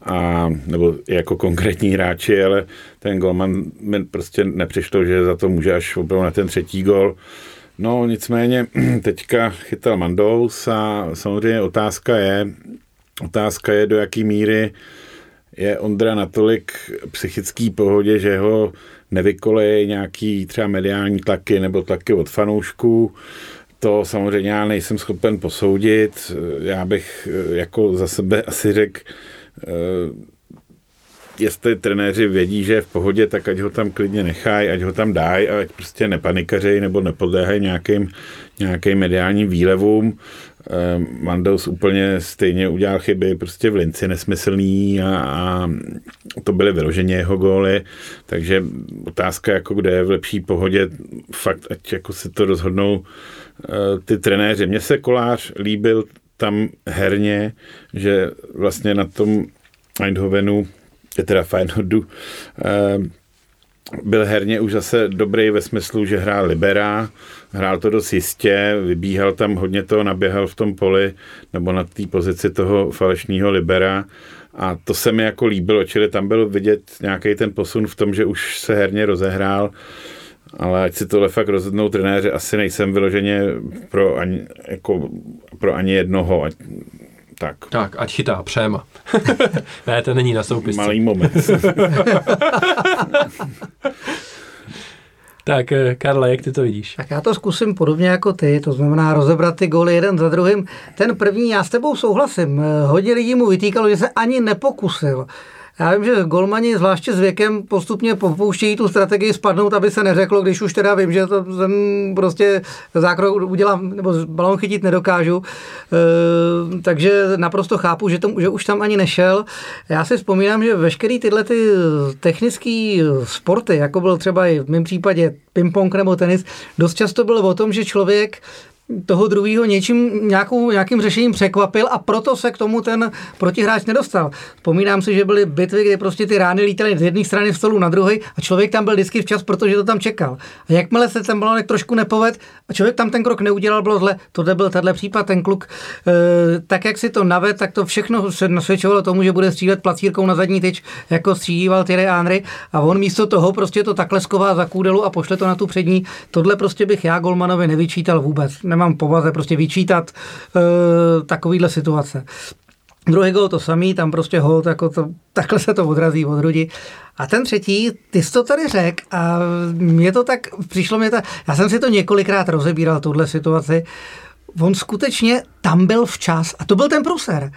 a nebo jako konkrétní hráči, ale ten golman mi prostě nepřišlo, že za to může až opravdu na ten třetí gol. No nicméně teďka chytal Mandous a samozřejmě otázka je, do jaký míry je Ondra natolik psychický pohodě, že ho nevykolejí nějaký třeba mediální tlaky nebo tlaky od fanoušků. To samozřejmě já nejsem schopen posoudit. Já bych jako za sebe asi řekl, jestli trenéři vědí, že je v pohodě, tak ať ho tam klidně nechají, ať ho tam dají a ať prostě nepanikařejí nebo nepodléhají nějakým mediálním výlevům. Mandous úplně stejně udělal chyby prostě v linci nesmyslný a to byly vyloženě jeho góly, takže otázka jako kde je v lepší pohodě, fakt ať jako se to rozhodnou ty trenéři. Mně se Kolář líbil tam herně, že vlastně na tom Eindhovenu, teda Feyenoordu, byl herně už zase dobrý ve smyslu, že hrál libera, hrál to dost jistě, vybíhal tam hodně toho, naběhal v tom poli nebo na té pozici toho falešného libera a to se mi jako líbilo, čili tam byl vidět nějaký ten posun v tom, že už se herně rozehrál, ale ať si tohle fakt rozhodnou trenéři, asi nejsem vyloženě pro ani jednoho, Tak, ať chytá Přema. Ne, to není na soupisce. Malý moment. Tak, Karle, jak ty to vidíš? Tak já to zkusím podobně jako ty, to znamená rozebrat ty góly jeden za druhým. Ten první, já s tebou souhlasím, hodně lidí mu vytýkalo, že se ani nepokusil. Já vím, že golmani zvláště s věkem postupně popouštějí tu strategii spadnout, aby se neřeklo, když už teda vím, že to prostě zákrok udělám, nebo balón chytit nedokážu. Takže naprosto chápu, že už tam ani nešel. Já si vzpomínám, že veškeré tyhle ty technické sporty, jako byl třeba i v mém případě ping-pong nebo tenis, dost často bylo o tom, že člověk toho druhého nějakým řešením překvapil a proto se k tomu ten protihráč nedostal. Vzpomínám si, že byly bitvy, kde prostě ty rány lítaly z jedné strany stolu na druhou a člověk tam byl vždycky včas, protože to tam čekal. A jakmile se ten balonek trošku nepovedl a člověk tam ten krok neudělal, bylo zle. To byl tenhle případ, ten kluk tak, jak si to navedl, tak to všechno se nasvědčovalo tomu, že bude střílet placírkou na zadní tyč, jako stříval Thierry Henry a on místo toho prostě to takhle sková za kůdelu a pošle to na tu přední. Tohle prostě bych já golmanovi nevyčítal vůbec. Mám povaze prostě vyčítat takovýhle situace. Druhý gol to samý, tam prostě holt, jako to, takhle se to odrazí od hrudi. A ten třetí, ty jsi to tady řekl a já jsem si to několikrát rozebíral tuhle situaci, on skutečně tam byl včas a to byl ten průser.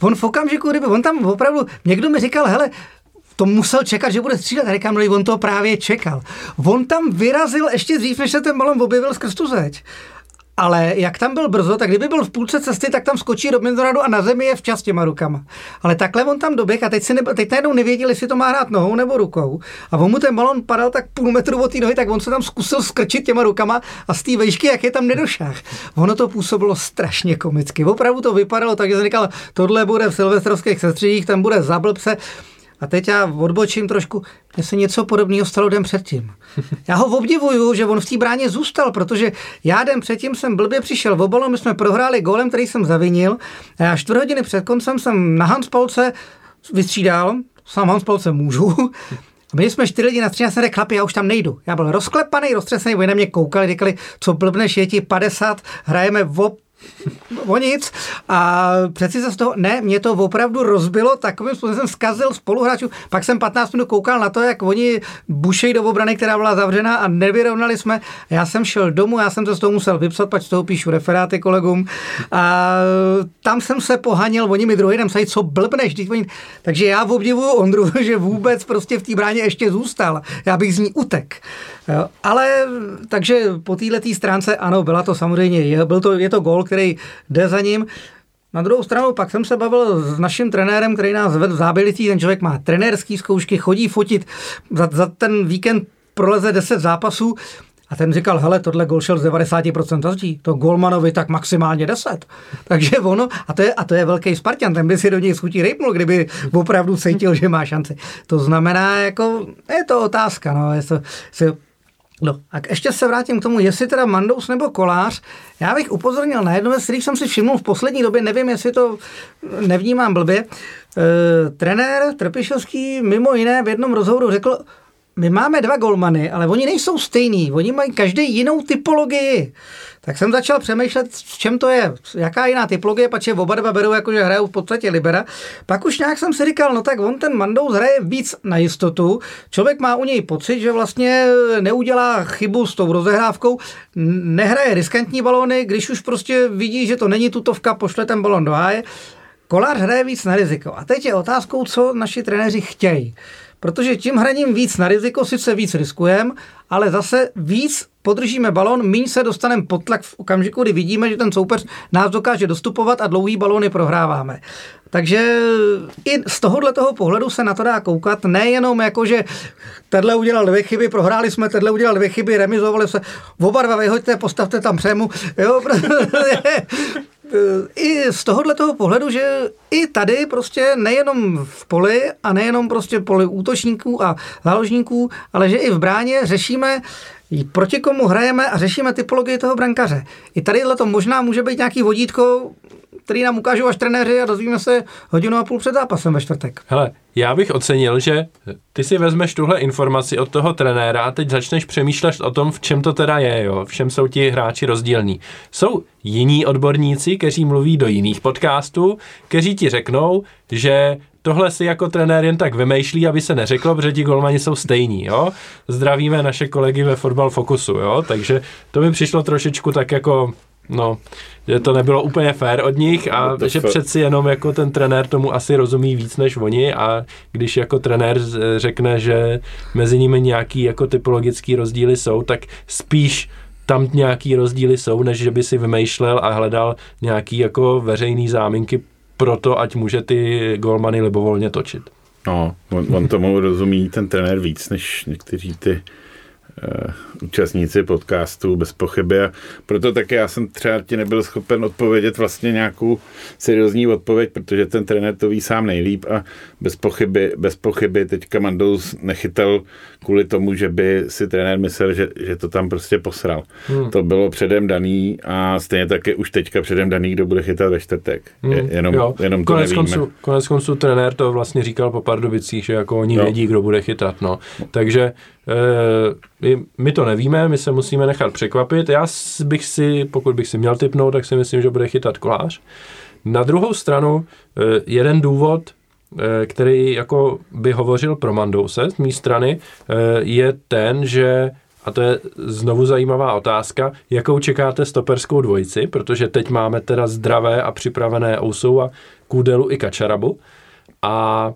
On v okamžiku, kdyby on tam opravdu, někdo mi říkal, hele, to musel čekat, že bude střílet. A říkám, on to právě čekal. On tam vyrazil ještě dřív, než se ten balon objevil skrz tu zeď. Ale jak tam byl brzo, tak kdyby byl v půlce cesty, tak tam skočí do Mendoradu a na zemi je včas těma rukama. Ale takhle on tam doběh a teď najednou nevěděl, jestli to má hrát nohou nebo rukou. A on mu ten balon padal tak půl metru od té nohy, tak on se tam zkusil skrčit těma rukama a z té vejšky, jak je tam nedošáhl. Ono to působilo strašně komicky. Opravdu to vypadalo tak, že jsem říkal, tohle bude v silvestrovských sestředích, tam bude za blbce. A teď já odbočím trošku, mně se něco podobného stalo den předtím. Já ho obdivuju, že on v té bráně zůstal, protože já den předtím jsem blbě přišel v obalu, my jsme prohráli gólem, který jsem zavinil a já 4 hodiny před koncem jsem na handspalce vystřídal, sám handspalce můžu, a byli jsme 4:30, já jsem řekl, chlapi, já už tam nejdu. Já byl rozklepaný, roztřesený, oni na mě koukali, říkali, co blbneš, je ti 50, hrajeme o nic a přeci se z toho, ne, mě to opravdu rozbilo, takovým způsobem jsem zkazil spoluhráčů, pak jsem 15 minut koukal na to, jak oni bušejí do obrany, která byla zavřená a nevyrovnali jsme, já jsem šel domů, já jsem to z toho musel vypsat, pak z toho píšu referáty kolegům a tam jsem se pohanil, oni mi druhý den psali, co blbneš, takže já obdivuju Ondru, že vůbec prostě v té bráně ještě zůstal, já bych z ní utek, jo. Ale takže po této stránce ano, byla to samozřejmě, je to gól, který jde za ním. Na druhou stranu pak jsem se bavil s naším trenérem, který nás vedl v Zábělicí, ten člověk má trenérský zkoušky, chodí fotit, za ten víkend proleze 10 zápasů a ten říkal, hele, tohle gol šel z 90% zdí, to golmanovi tak maximálně 10. Takže ono, a to je velký Spartan, ten by si do něj schutí rejpnul, kdyby opravdu cítil, že má šanci. To znamená, jako, je to otázka, no, jestli No, a ještě se vrátím k tomu, jestli teda Mandous nebo Kolář. Já bych upozornil na jednu věc, kterých jsem si všiml v poslední době, nevím, jestli to nevnímám blbě. Trenér Trpišovský mimo jiné v jednom rozhovoru řekl, my máme dva golmany, ale oni nejsou stejní, oni mají každý jinou typologii. Tak jsem začal přemýšlet, v čem to je, jaká jiná typologie, protože oba dva berou, jakože hrajou v podstatě libera. Pak už nějak jsem si říkal, no tak on ten Mandous hraje víc na jistotu, člověk má u něj pocit, že vlastně neudělá chybu s tou rozehrávkou, nehraje riskantní balóny, když už prostě vidí, že to není tutovka, pošle ten balón do háje. Kolář hraje víc na riziko. A teď je otázkou, co naši trenéři chtějí. Protože tím hraním víc na riziko sice víc riskujeme, ale zase víc podržíme balón, míň se dostaneme pod tlak v okamžiku, kdy vidíme, že ten soupeř nás dokáže dostupovat a dlouhý balóny prohráváme. Takže i z tohoto pohledu se na to dá koukat, nejenom jako, že tenhle udělal dvě chyby, prohráli jsme, tenhle udělal dvě chyby, remizovali se, oba dva vyhoďte, postavte tam přemu, jo, i z tohoto pohledu, že i tady prostě nejenom v poli a nejenom prostě poli útočníků a záložníků, ale že i v bráně řešíme, proti komu hrajeme a řešíme typologii toho brankaře. I tadyhle to možná může být nějaký vodítko, který nám ukážou až trenéři a dozvíme se hodinu a půl před zápasem ve čtvrtek. Hele, já bych ocenil, že ty si vezmeš tuhle informaci od toho trenéra a teď začneš přemýšlet o tom, v čem to teda je, jo, v čem jsou ti hráči rozdílní. Jsou jiní odborníci, kteří mluví do jiných podcastů, kteří ti řeknou, že tohle si jako trenér jen tak vymýšlí, aby se neřeklo, protože ti golmani jsou stejní, jo. Zdravíme naše kolegy ve Fotbal Focusu, jo, takže to mi přišlo trošičku tak jako, no, že to nebylo úplně fair od nich a že přeci jenom jako ten trenér tomu asi rozumí víc než oni a když jako trenér řekne, že mezi nimi nějaký jako typologický rozdíly jsou, tak spíš tam nějaký rozdíly jsou, než že by si vymýšlel a hledal nějaký jako veřejný záminky proto, ať může ty golmany libovolně točit. No, on tomu rozumí ten trenér víc, než někteří ty účastníci podcastu bez pochyby a proto taky já jsem třeba ti nebyl schopen odpovědět vlastně nějakou seriózní odpověď, protože ten trenér to ví sám nejlíp a bez pochyby teďka Mandous nechytal kvůli tomu, že by si trenér myslel, že to tam prostě posral. To bylo předem daný a stejně taky už teďka předem daný, kdo bude chytat ve čtvrtek. Jenom to nevíme. Konec konců trenér to vlastně říkal po Pardubicích, že jako oni vědí, kdo bude chytat. No. Takže my to nevíme, my se musíme nechat překvapit. Já bych si, pokud bych si měl tipnout, tak si myslím, že bude chytat Kolář. Na druhou stranu, jeden důvod, který jako by hovořil pro Mandouse z mé strany, je ten, že, a to je znovu zajímavá otázka, jakou čekáte stoperskou dvojici, protože teď máme teda zdravé a připravené Ousou a Kůdelu i Kačarabu. A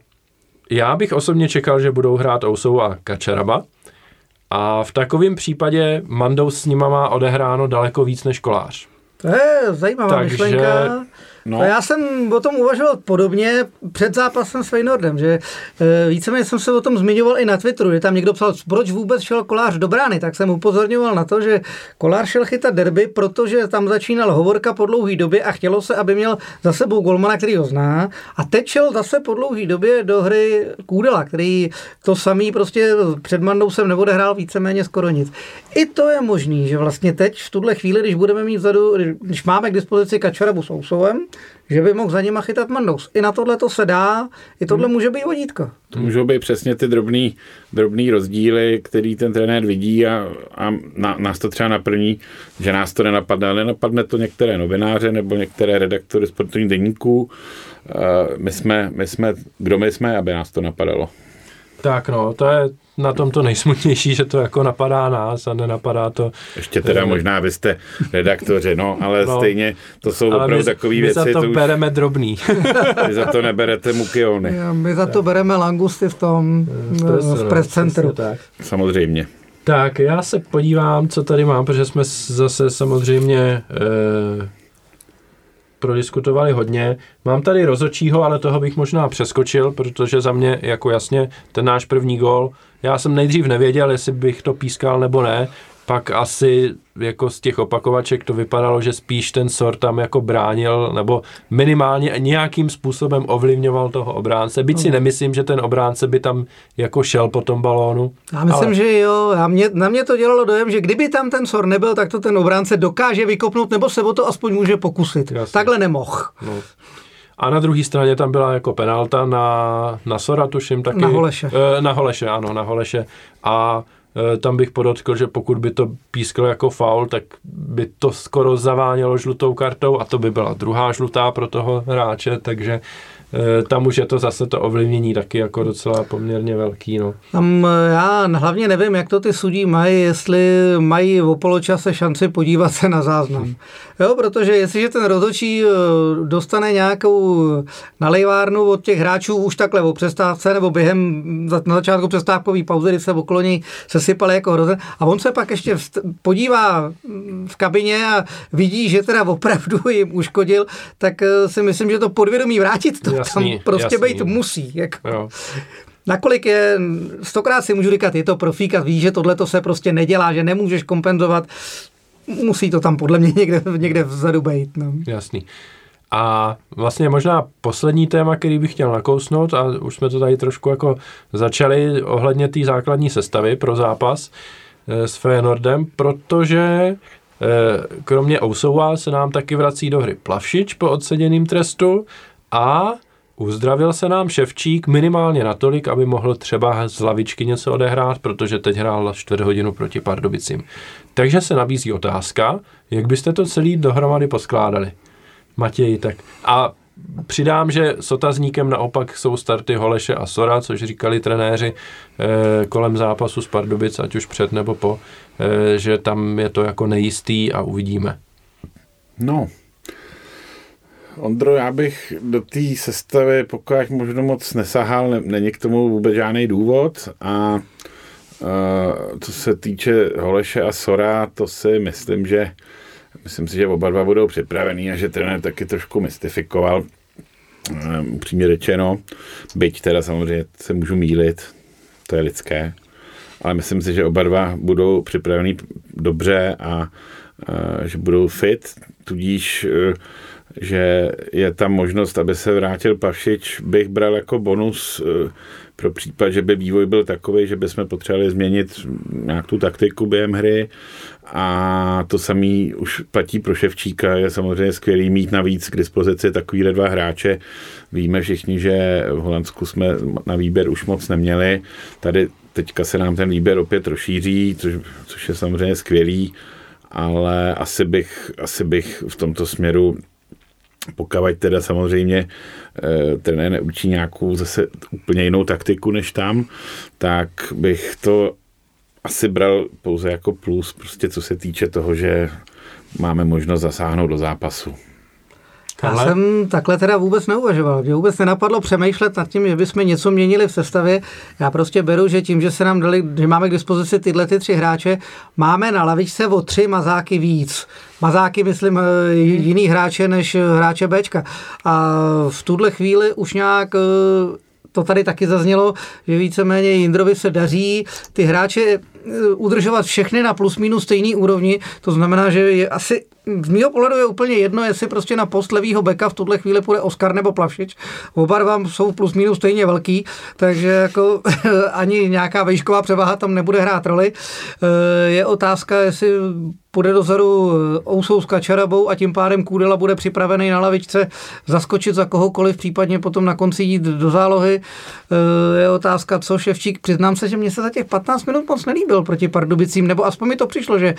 já bych osobně čekal, že budou hrát Ousou a Kačaraba. A v takovém případě Mandous s nima má odehráno daleko víc než Kolář. To je zajímavá myšlenka. No. Já jsem o tom uvažoval podobně před zápasem s Feyenoordem, že víceméně jsem se o tom zmiňoval i na Twitteru, že tam někdo psal, proč vůbec šel Kolář do brány, tak jsem upozorňoval na to, že Kolář šel chytat derby, protože tam začínal Hovorka po dlouhý době a chtělo se, aby měl za sebou golmana, který ho zná a teď šel zase po dlouhý době do hry Kůdela, který to samý prostě před Mandousem neodehrál víceméně skoro nic. I to je možný, že vlastně teď v tuhle chvíli, když budeme mít vzadu, když máme k dispozici Kačarabu s Ousovem, že by mohl za nima chytat Mandous. I na tohle to se dá, i tohle může být vodítko. To můžou být přesně ty drobný rozdíly, který ten trenér vidí a nás to třeba naplní, že nás to nenapadne, ale nenapadne to některé novináře nebo některé redaktory sportovních deníků. My jsme, aby nás to napadalo. Tak no, to je na tom to nejsmutnější, že to jako napadá nás a nenapadá to. Ještě teda možná vy jste redaktoři, no, ale no, stejně to jsou opravdu takové věci. My za to bereme drobný. Vy za to neberete mukiony. My za to bereme langusty v tom v press centru. Tak. Samozřejmě. Tak, já se podívám, co tady mám, protože jsme zase samozřejmě prodiskutovali hodně. Mám tady rozhodčího, ale toho bych možná přeskočil, protože za mě jako jasně ten náš první gól, já jsem nejdřív nevěděl, jestli bych to pískal nebo ne, pak asi jako z těch opakovaček to vypadalo, že spíš ten Sor tam jako bránil, nebo minimálně nějakým způsobem ovlivňoval toho obránce. Byť si nemyslím, že ten obránce by tam jako šel po tom balónu. Já myslím, že jo. Na mě to dělalo dojem, že kdyby tam ten Sor nebyl, tak to ten obránce dokáže vykopnout, nebo se o to aspoň může pokusit. Jasně. Takhle nemohl. No. A na druhé straně tam byla jako penalta na Sora, tuším taky. Na Holeše. Na Holeše. A tam bych podotkl, že pokud by to písklo jako faul, tak by to skoro zavánělo žlutou kartou a to by byla druhá žlutá pro toho hráče, takže tam už je to zase to ovlivnění taky jako docela poměrně velký. No. Tam já hlavně nevím, jak to ty sudí mají, jestli mají o poločase šanci podívat se na záznam. Jo, protože jestliže ten rozhodčí dostane nějakou nalejvárnu od těch hráčů už takhle o přestávce nebo během na začátku přestávkový pauzy, kdy se okolo něj sesypali jako hrozen a on se pak ještě podívá v kabině a vidí, že teda opravdu jim uškodil, tak si myslím, že to podvědomí vrátit to. Jasný, tam prostě být musí. Jako. Nakolik je, stokrát si můžu říkat, je to profík a víš, že tohle to se prostě nedělá, že nemůžeš kompenzovat. Musí to tam podle mě někde vzadu být. No. Jasný. A vlastně možná poslední téma, který bych chtěl nakousnout, a už jsme to tady trošku jako začali ohledně té základní sestavy pro zápas s Feyenoordem, protože kromě Ousova se nám taky vrací do hry Plavšič po odseděném trestu, a uzdravil se nám Ševčík minimálně natolik, aby mohl třeba z lavičky něco odehrát, protože teď hrál čtvrt hodinu proti Pardubicím. Takže se nabízí otázka, jak byste to celý dohromady poskládali. Matěji, tak. A přidám, že s otazníkem naopak jsou starty Holeše a Sora, což říkali trenéři kolem zápasu s Pardubic, ať už před nebo po, že tam je to jako nejistý a uvidíme. No, Ondro, já bych do té sestavy pokud možno moc nesahal, není k tomu vůbec žádný důvod a co se týče Holeše a Sora, to si myslím si, že oba dva budou připravený a že trenér taky trošku mystifikoval, upřímně řečeno, byť teda samozřejmě se můžu mýlit, to je lidské, ale myslím si, že oba dva budou připravený dobře a že budou fit, tudíž že je tam možnost, aby se vrátil Pavšič, bych bral jako bonus pro případ, že by vývoj byl takový, že bychom potřebovali změnit nějak tu taktiku během hry a to samý už platí pro Ševčíka, je samozřejmě skvělý mít navíc k dispozici takovýhle dva hráče. Víme všichni, že v Holandsku jsme na výběr už moc neměli, tady teďka se nám ten výběr opět rozšíří, což je samozřejmě skvělý, ale asi bych v tomto směru, pokud teda samozřejmě trenér neučí nějakou zase úplně jinou taktiku než tam, tak bych to asi bral pouze jako plus, prostě co se týče toho, že máme možnost zasáhnout do zápasu. Já jsem takhle teda vůbec neuvažoval, mě vůbec nenapadlo přemýšlet nad tím, že bychom něco měnili v sestavě. Já prostě beru, že tím, že se nám dali, že máme k dispozici tyhle ty tři hráče, máme na lavičce o tři mazáky víc. Mazáky, myslím, jiný hráče než hráče Bčka. A v tuhle chvíli už nějak, to tady taky zaznělo, že víceméně Jindrovi se daří ty hráče udržovat všechny na plus minus stejný úrovni. To znamená, že je asi z mýho pohledu je úplně jedno, jestli prostě na post levýho beka v tuhle chvíli půjde Oskar nebo Plavšič. Oba dva jsou plus minus stejně velký, takže jako ani nějaká výšková převaha tam nebude hrát roli. Je otázka, jestli půjde dozadu Ousou s Kačarabou a tím pádem Kůdela bude připravený na lavičce zaskočit za kohokoliv, případně potom na konci jít do zálohy. Je otázka, co Ševčík, přiznám se, že mně se za těch 15 minut moc nelíbil proti Pardubicím, nebo aspoň mi to přišlo, že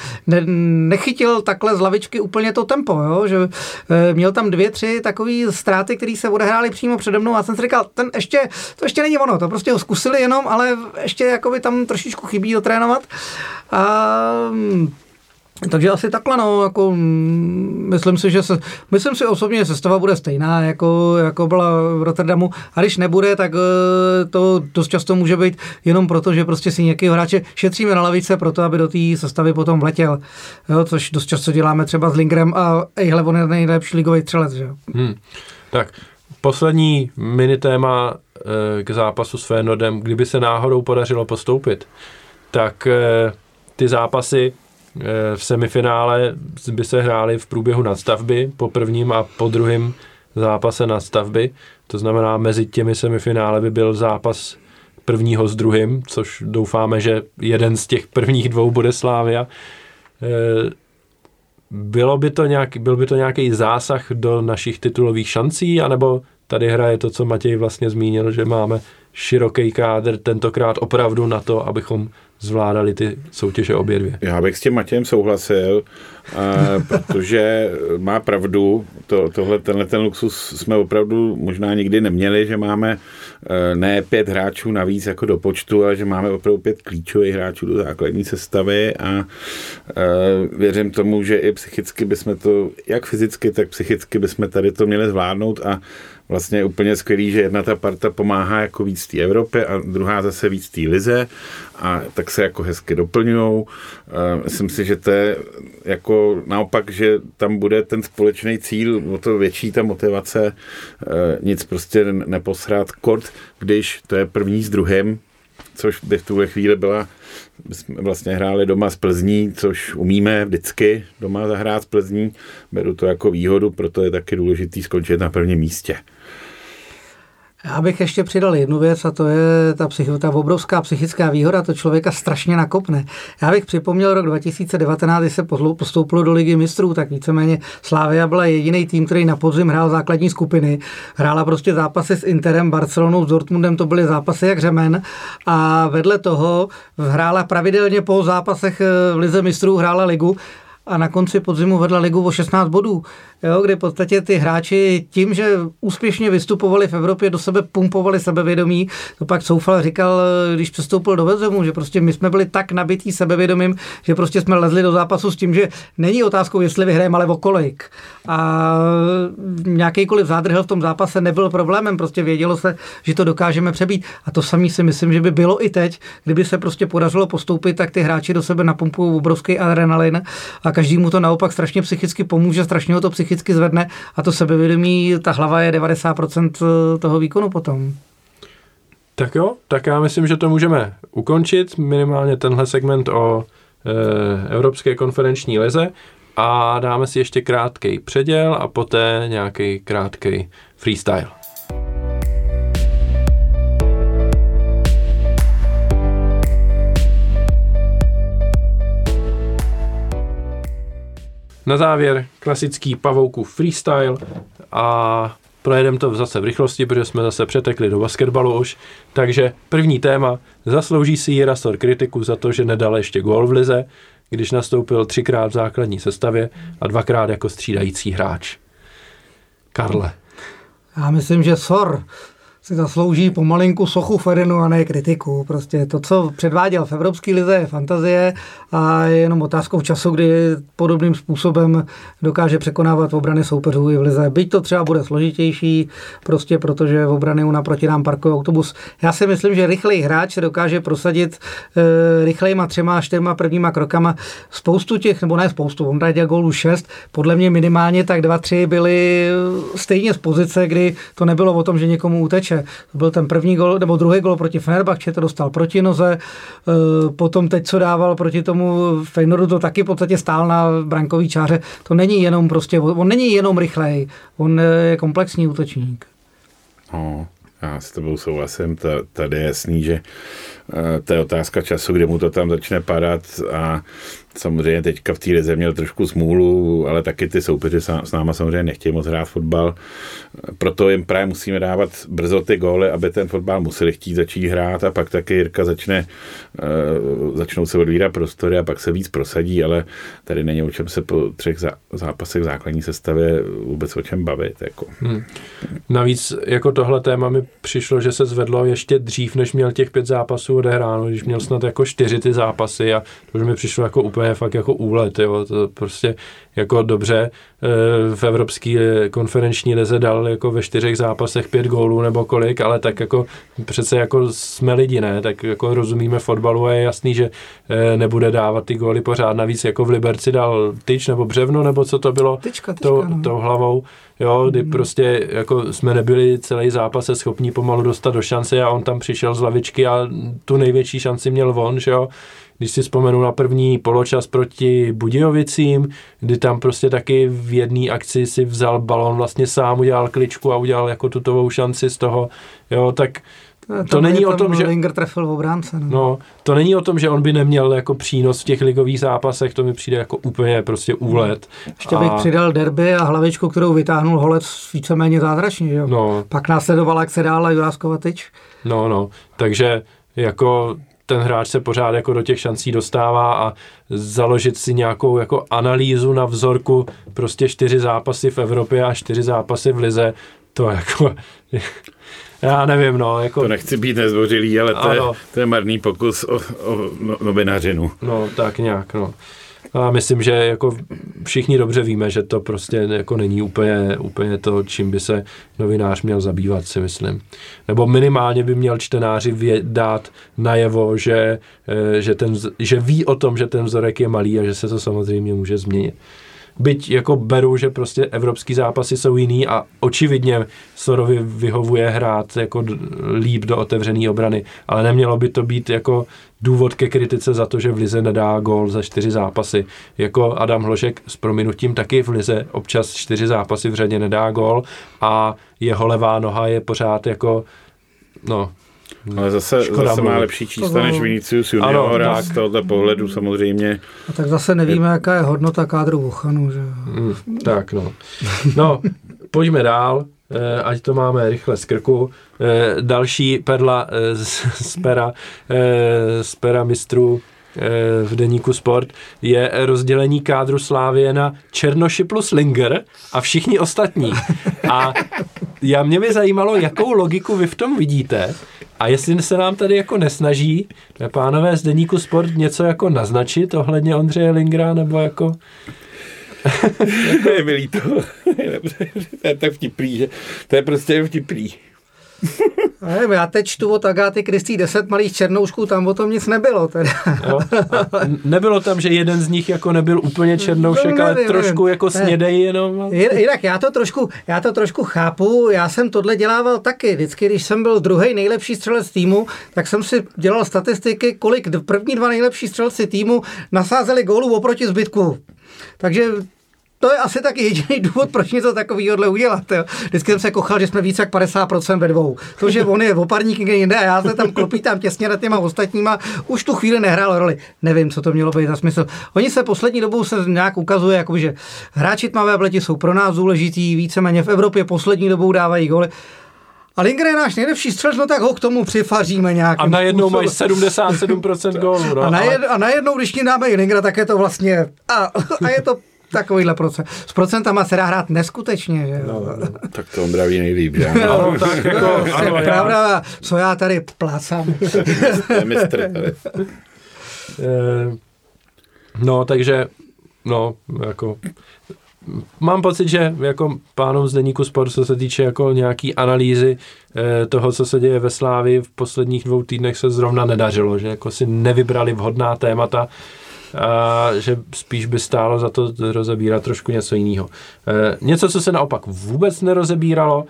nechytil takhle z lavičky úplně to tempo, jo? Že měl tam 2-3 takové ztráty, které se odehrály přímo přede mnou a jsem si říkal, to ještě není ono, to prostě ho zkusili jenom, ale ještě jakoby tam trošičku chybí dotrénovat a takže asi takhle, no, jako myslím si osobně, že sestava bude stejná, jako byla v Rotterdamu a když nebude, tak to dost často může být jenom proto, že prostě si nějaký hráče šetříme na lavice proto, aby do té sestavy potom vletěl, jo, což dost často děláme třeba s Lingerem a ejhle, on je nejlepší ligový střelec, že jo. Tak, poslední mini téma k zápasu s Feyenoordem, kdyby se náhodou podařilo postoupit, tak ty zápasy V semifinále by se hrály v průběhu nadstavby po prvním a po druhém zápase nadstavby. To znamená, mezi těmi semifinále by byl zápas prvního s druhým, což doufáme, že jeden z těch prvních dvou bude Slavia. Byl by to nějaký zásah do našich titulových šancí, anebo tady hraje to, co Matěj vlastně zmínil, že máme široký kádr tentokrát opravdu na to, abychom zvládali ty soutěže obě dvě. Já bych s tím Matějem souhlasil, protože má pravdu, tenhle luxus jsme opravdu možná nikdy neměli, že máme ne 5 hráčů navíc jako do počtu, ale že máme opravdu 5 klíčových hráčů do základní sestavy a věřím tomu, že i psychicky bychom to, jak fyzicky, tak psychicky bychom tady to měli zvládnout a vlastně úplně skvělý, že jedna ta parta pomáhá jako víc té Evropě a druhá zase víc té lize a tak se jako hezky doplňujou. Myslím si, že to je jako naopak, že tam bude ten společný cíl, o to větší ta motivace, nic prostě neposrát kort, když to je první s druhým, což by v tuhle chvíli byla, jsme vlastně hráli doma s Plzní, což umíme vždycky doma zahrát s Plzní. Beru to jako výhodu, proto je taky důležitý skončit na prvním místě. Já bych ještě přidal jednu věc a to je ta obrovská psychická výhoda, to člověka strašně nakopne. Já bych připomněl rok 2019, kdy se postoupilo do Ligy mistrů, tak víceméně Slavia byla jediný tým, který na podzim hrál základní skupiny. Hrála prostě zápasy s Interem, Barcelonou, s Dortmundem, to byly zápasy jak řemen a vedle toho hrála pravidelně po zápasech v Lize mistrů, hrála ligu. A na konci podzimu vedla ligu o 16 bodů, jo, kde v podstatě ty hráči tím, že úspěšně vystupovali v Evropě, do sebe pumpovali sebevědomí. To pak Soufal říkal, když přestoupil do Vezemu, že prostě my jsme byli tak nabití sebevědomím, že prostě jsme lezli do zápasu s tím, že není otázkou, jestli vyhrajeme, ale o kolik. A nějakýkoliv zádrhel v tom zápase nebyl problémem, prostě vědělo se, že to dokážeme přebít. A to samý si myslím, že by bylo i teď, kdyby se prostě podařilo postoupit, tak ty hráči do sebe napumpují obrovský adrenalin. A každému to naopak strašně psychicky pomůže, strašně ho to psychicky zvedne a to sebevědomí, ta hlava je 90% toho výkonu potom. Tak jo, tak já myslím, že to můžeme ukončit, minimálně tenhle segment o Evropské konferenční lize a dáme si ještě krátkej předěl a poté nějaký krátkej freestyle. Na závěr klasický Pavouků freestyle a projedeme to zase v rychlosti, protože jsme zase přetekli do basketbalu už. Takže první téma, zaslouží si Jiří Sor kritiku za to, že nedal ještě gól v lize, když nastoupil 3x v základní sestavě a 2x jako střídající hráč. Karle. Já myslím, že Sor si zaslouží pomalinku sochu Ferenu a ne kritiku. Prostě to, co předváděl v Evropské lize, je fantazie a je jenom otázkou času, kdy podobným způsobem dokáže překonávat obrany soupeřů i v lize. Byť to třeba bude složitější, prostě protože v obrany naproti nám parkuje autobus. Já si myslím, že rychlej hráč se dokáže prosadit rychlejma 3, 4 prvníma krokama. Spoustu těch, nebo ne spoustu, on dal gólů 6, podle mě minimálně tak 2, 3 byly stejně z pozice, kdy to nebylo o tom, že někomu uteče. To byl ten první gol, nebo druhý gol proti Fenerbahče, to dostal proti noze, potom teď, co dával proti tomu Feyenoordu, to taky v podstatě stál na brankový čáře. To není jenom prostě, on není jenom rychlej, on je komplexní útočník. No, já s tebou souhlasím, tady je jasný, že to je otázka času, kdy mu to tam začne padat a samozřejmě teďka v té lize měl trošku smůlu, ale taky ty soupeři s náma samozřejmě nechtějí moc hrát fotbal. Proto jim právě musíme dávat brzo ty góly, aby ten fotbal museli chtít začít hrát a pak taky Jirka začnou se odvírat prostory a pak se víc prosadí, ale tady není o čem se po 3 zápasech v základní sestavě vůbec o čem bavit. Jako. Navíc jako tohle téma mi přišlo, že se zvedlo ještě dřív, než měl těch 5 zápasů odehráno, když měl snad jako 4 ty zápasy a to už mi přišlo jako úplně fakt jako úlet, jo, to prostě jako dobře v Evropské konferenční lize dal jako ve 4 zápasech 5 gólů nebo kolik, ale tak jako přece jako jsme lidi, ne, tak jako rozumíme fotbalu a je jasný, že nebude dávat ty góly pořád, navíc jako v Liberci dal tyč nebo břevno, nebo co to bylo tou hlavou, jo, kdy prostě jako jsme nebyli celý zápas schopní pomalu dostat do šance a on tam přišel z lavičky a tu největší šanci měl on, že jo, Když si vzpomenu na první poločas proti Budějovicím, kdy tam prostě taky v jedné akci si vzal balón vlastně sám, udělal kličku a udělal jako tutovou šanci z toho, jo, tak to není o tom, že Linger trefil v obránce. No, to není o tom, že on by neměl jako přínos v těch ligových zápasech, to mi přijde jako úplně prostě úlet. Ještě bych přidal derby a hlavičku, kterou vytáhnul Holec víceméně zázračně, jo. No. Pak následovala, jak se dála Juráskova tyč. No, takže jako ten hráč se pořád jako do těch šancí dostává a založit si nějakou jako analýzu na vzorku prostě 4 zápasy v Evropě a 4 zápasy v lize, to jako já nevím, no. Jako to nechci být nezdvořilý, ale to je marný pokus o novinařinu. No, tak nějak, no. A myslím, že jako všichni dobře víme, že to prostě jako není úplně to, čím by se novinář měl zabývat, si myslím. Nebo minimálně by měl čtenáři dát najevo, že ví o tom, že ten vzorek je malý a že se to samozřejmě může změnit. Byť jako beru, že prostě evropský zápasy jsou jiný a očividně Sorovi vyhovuje hrát jako líp do otevřené obrany, ale nemělo by to být jako důvod ke kritice za to, že v lize nedá gól za 4 zápasy. Jako Adam Hložek s prominutím taky v lize občas 4 zápasy v řadě nedá gól a jeho levá noha je pořád jako no. Ale zase má lepší čísla než Vinicius Junior a z tohoto pohledu samozřejmě. A tak zase nevíme, jaká je hodnota kádru Buchanů. Že? Tak no. No, pojďme dál, ať to máme rychle z krku. Další perla z pera mistrů v deníku Sport je rozdělení kádru Slavie na Černoši plus Linger a všichni ostatní. A mě by zajímalo, jakou logiku vy v tom vidíte a jestli se nám tady jako nesnaží pánové z deníku Sport něco jako naznačit ohledně Ondřeje Lingra nebo jako je mi líto. To je tak vtipný, že to je prostě vtipný. Já teď čtu od Agáty Kristý 10 malých černoušků, tam o tom nic nebylo. Teda. Jo, nebylo tam, že jeden z nich jako nebyl úplně černoušek, nevím, ale trošku jako snědej jenom. Jinak já to trošku chápu, já jsem tohle dělával taky. Vždycky, když jsem byl druhý nejlepší střelec týmu, tak jsem si dělal statistiky, kolik první 2 nejlepší střelci týmu nasázeli gólů oproti zbytku. Takže to je asi taky jediný důvod, proč něco takovýhodle udělat. Jo. Vždycky jsem se kochal, že jsme víc jak 50% ve dvou. To, že on je oparník někde jinde a já se tam klopítám těsně nad těma ostatníma, už tu chvíli nehrál roli. Nevím, co to mělo být za smysl. Oni se poslední dobou se nějak ukazuje, jakoby, že hráči tmavé pleti jsou pro nás důležitý, víceméně v Evropě poslední dobou dávají góly. A Linger je náš nejlepší střelec, no tak ho k tomu přifaříme nějak. A najednou mají 77% gólů. No. A najednou, když dáme i Lingera, tak je to vlastně a je to takovýhle procent. S procentama se dá hrát neskutečně, že? No. Tak to Ondraví nejlíp, že? No, tak jako, ano, pravda, co já tady plácám. Mistr, tady. No, takže, no, jako mám pocit, že jako pánům z deníku Sport, co se týče jako nějaký analýzy toho, co se děje ve Slávii v posledních 2 týdnech se zrovna nedařilo, že jako si nevybrali vhodná témata a že spíš by stálo za to rozebírat trošku něco jiného. Něco, co se naopak vůbec nerozebíralo,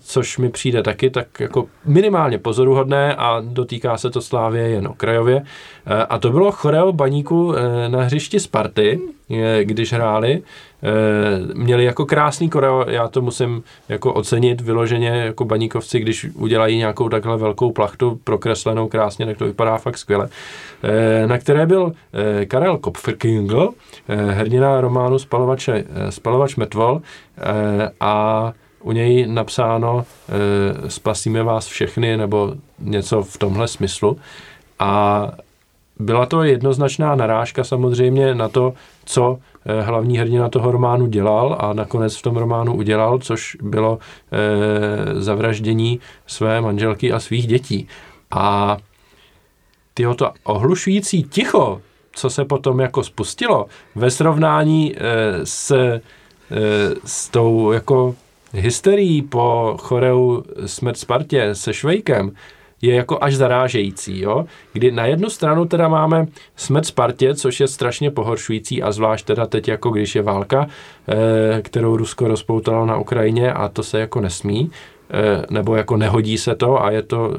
což mi přijde taky, tak jako minimálně pozoruhodné a dotýká se to Slávie jen okrajově. A to bylo choreo Baníku na hřišti Sparty, když hráli. Měli jako krásný choreo, já to musím jako ocenit vyloženě jako baníkovci, když udělají nějakou takhle velkou plachtu prokreslenou krásně, tak to vypadá fakt skvěle. Na které byl Karel Kopfrkingl, hrdina románu Spalovač mrtvol a u něj napsáno spasíme vás všechny nebo něco v tomhle smyslu a byla to jednoznačná narážka samozřejmě na to, co hlavní hrdina toho románu dělal a nakonec v tom románu udělal, což bylo zavraždění své manželky a svých dětí. A tyhoto ohlušující ticho, co se potom jako spustilo ve srovnání s tou jako hysterií po choreu Smrt Spartě se Švejkem, je jako až zarážející, jo? Kdy na jednu stranu teda máme Smrt Spartě, což je strašně pohoršující a zvlášť teda teď, jako když je válka, kterou Rusko rozpoutalo na Ukrajině a to se jako nesmí, nebo jako nehodí se to a je to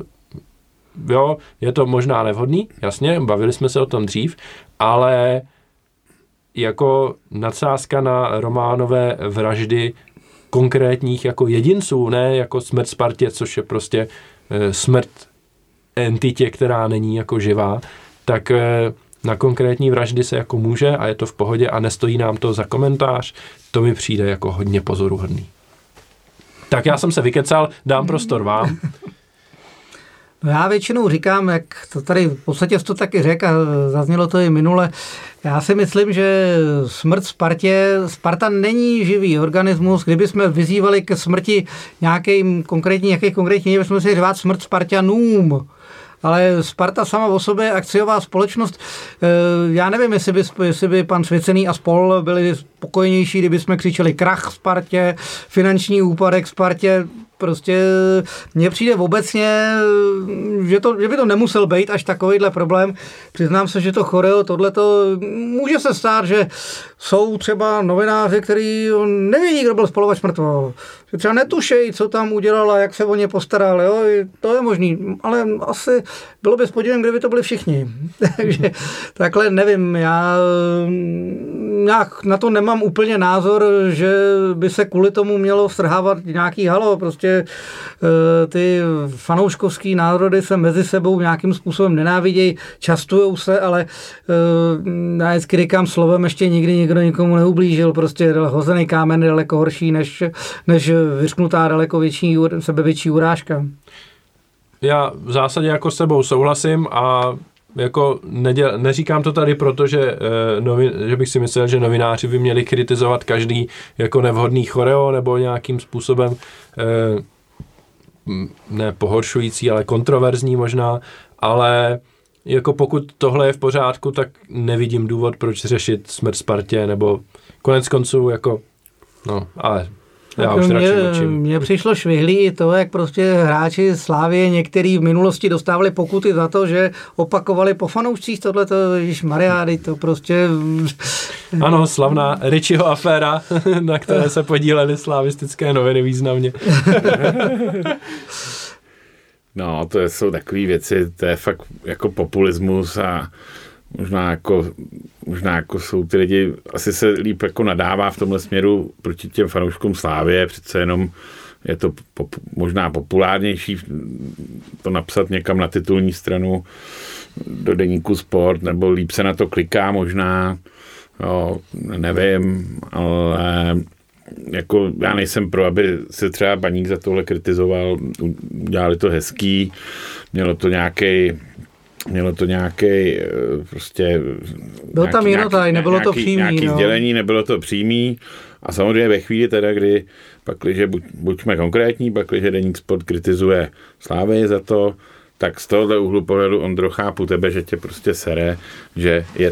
jo, je to možná nevhodný, jasně, bavili jsme se o tom dřív, ale jako nadsázka na Románové vraždy konkrétních jako jedinců, ne jako smrt Spartě, což je prostě smrt entitě, která není jako živá, tak na konkrétní vraždy se jako může a je to v pohodě a nestojí nám to za komentář, to mi přijde jako hodně pozoruhodný. Tak já jsem se vykecal, dám prostor vám. No já většinou říkám, jak to tady v podstatě to taky řekl a zaznělo to i minule, já si myslím, že smrt Spartě, Sparta není živý organismus, kdyby jsme vyzývali k smrti nějakých konkrétních, bychom si řvát smrt Spartanům. Ale Sparta sama o sobě, akciová společnost, já nevím, jestli by pan Svěcený a spol byli spokojnější, kdyby jsme křičeli krach Spartě, finanční úpadek Spartě, prostě mně přijde obecně, že by to nemusel být až takovýhle problém. Přiznám se, že to choreo, tohleto, může se stát, že jsou třeba novináři, který nevědí, kdo byl spalovač mrtvého. Třeba netušejí, co tam udělala, jak se o ně postaral, jo? To je možný, ale asi bylo by s podívem, kdyby to byli všichni. Takže takhle nevím, já na to nemám úplně názor, že by se kvůli tomu mělo strhávat nějaký halo, prostě ty fanouškovský národy se mezi sebou nějakým způsobem nenávidějí, častujou se, ale já vždycky říkám slovem, ještě nikdy nikdo nikomu neublížil, prostě hozený kámen je daleko horší, než vyřknutá daleko větší, sebevětší urážka. Já v zásadě jako s tebou souhlasím a jako neříkám to tady, protože že bych si myslel, že novináři by měli kritizovat každý jako nevhodný choreo nebo nějakým způsobem ne pohoršující, ale kontroverzní možná, ale jako pokud tohle je v pořádku, tak nevidím důvod, proč řešit smrt Spartě, nebo konec konců jako, no, ale já už mně přišlo švihlí i to, jak prostě hráči Slavie některý v minulosti dostávali pokuty za to, že opakovali po fanoušcích tohleto, ježišmarjády, to prostě... Ano, slavná Richieho aféra, na které se podílely slavistické noviny významně. No, to jsou takové věci, to je fakt jako populismus a možná jako jsou ty lidi, asi se líp jako nadává v tomhle směru proti těm fanouškům Slávie, přece jenom je to možná populárnější to napsat někam na titulní stranu do deníku Sport, nebo líp se na to kliká možná, jo, nevím, ale jako já nejsem pro, aby se třeba Baník za tohle kritizoval, udělali to hezký, mělo to nějaký prostě... Byl tam jednotaj, nebylo to přímý. Nějaký sdělení, nebylo to přímý. A samozřejmě ve chvíli teda, kdy pakliže, buďme konkrétní, pakliže Deník Sport kritizuje Slávy za to, tak z tohohle úhlu pohledu, Ondro, chápu tebe, že tě prostě sere, že je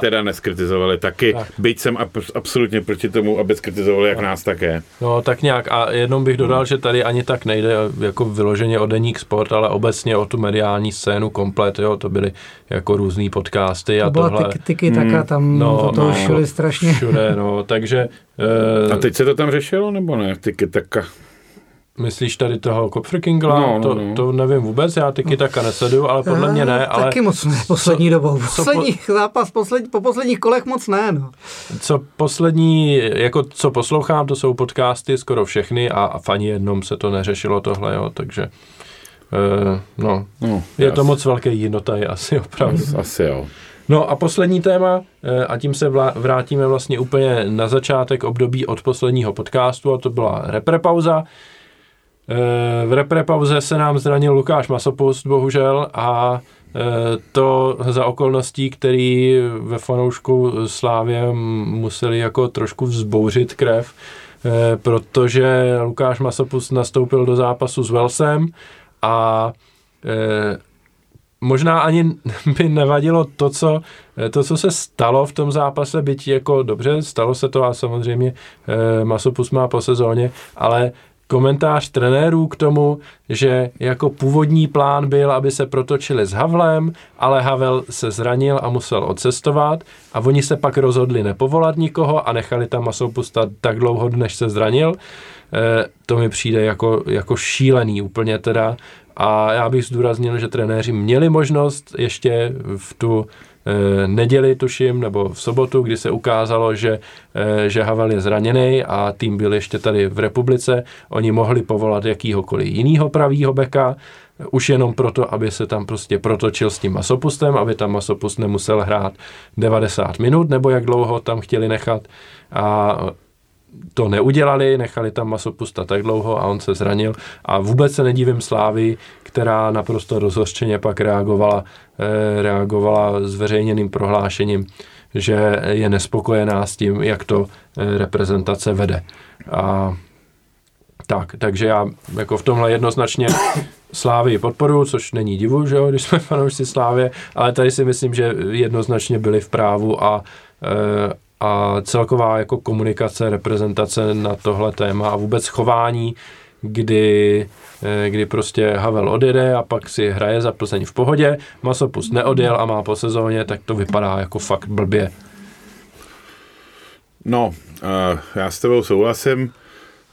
teda neskritizovali taky, tak. Byť jsem absolutně proti tomu, aby skritizovali jak nás také. No tak nějak a jenom bych dodal, že tady ani tak nejde jako vyloženě o Deník Sport, ale obecně o tu mediální scénu komplet, jo, to byly jako různý podcasty a tohle. To byla tiki taka, tam to šili strašně. Všude, no, takže... A teď se to tam řešilo, nebo ne, tiki taka? Myslíš tady toho Kopfrkingla? No. To nevím vůbec, já tiki taka nesleduju, ale podle mě ne. Ale taky moc ne, poslední dobou. Po posledních kolech moc ne. No. Co poslouchám, to jsou podcasty skoro všechny a v ani jednom se to neřešilo tohle, jo, takže je to moc velké jinotaj asi opravdu. Asi jo. No a poslední téma, a tím se vrátíme vlastně úplně na začátek období od posledního podcastu, a to byla reprepauza. V reprepauze se nám zranil Lukáš Masopust, bohužel, a to za okolností, který ve fanoušku Slávě museli jako trošku vzbouřit krev, protože Lukáš Masopust nastoupil do zápasu s Walesem a možná ani by nevadilo to, co se stalo v tom zápase, byť jako dobře, stalo se to a samozřejmě Masopust má po sezóně, ale komentář trenérů k tomu, že jako původní plán byl, aby se protočili s Havlem, ale Havel se zranil a musel odcestovat a oni se pak rozhodli nepovolat nikoho a nechali tam Masopusta tak dlouho, než se zranil. To mi přijde jako šílený úplně teda A já bych zdůraznil, že trenéři měli možnost ještě v tu neděli, tuším, nebo v sobotu, kdy se ukázalo, že Havel je zraněný a tým byl ještě tady v republice, oni mohli povolat jakýhokoliv jinýho pravýho beka, už jenom proto, aby se tam prostě protočil s tím Masopustem, aby tam Masopust nemusel hrát 90 minut, nebo jak dlouho tam chtěli nechat. A to neudělali, nechali tam Masopusta tak dlouho a on se zranil. A vůbec se nedívím Slávii, která naprosto rozhořčeně pak reagovala zveřejněným prohlášením, že je nespokojená s tím, jak to reprezentace vede. A tak, takže já jako v tomhle jednoznačně Slávii podporuji, což není divu, že jo, když jsme fanoušci Slávie, ale tady si myslím, že jednoznačně byli v právu a celková jako komunikace, reprezentace na tohle téma a vůbec chování, kdy prostě Havel odjede a pak si hraje za Plzeň v pohodě, Masopust neodjel a má po sezóně, tak to vypadá jako fakt blbě. No, já s tebou souhlasím,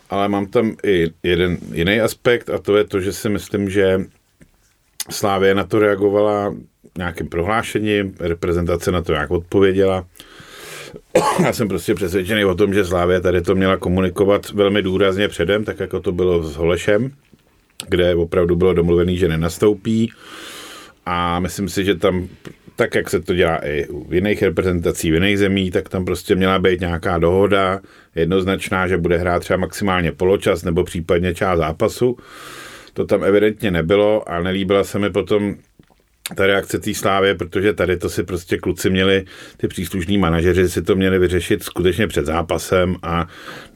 ale mám tam i jeden jiný aspekt a to je to, že si myslím, že Slavia na to reagovala nějakým prohlášením, reprezentace na to nějak odpověděla. Já jsem prostě přesvědčený o tom, že Slavia tady to měla komunikovat velmi důrazně předem, tak jako to bylo s Holešem, kde opravdu bylo domluvený, že nenastoupí. A myslím si, že tam, tak jak se to dělá i v jiných reprezentacích, v jiných zemí, tak tam prostě měla být nějaká dohoda jednoznačná, že bude hrát třeba maximálně poločas nebo případně část zápasu. To tam evidentně nebylo a nelíbila se mi potom ta reakce té Slávie, protože tady to si prostě kluci měli, ty příslušní manažeři si to měli vyřešit skutečně před zápasem a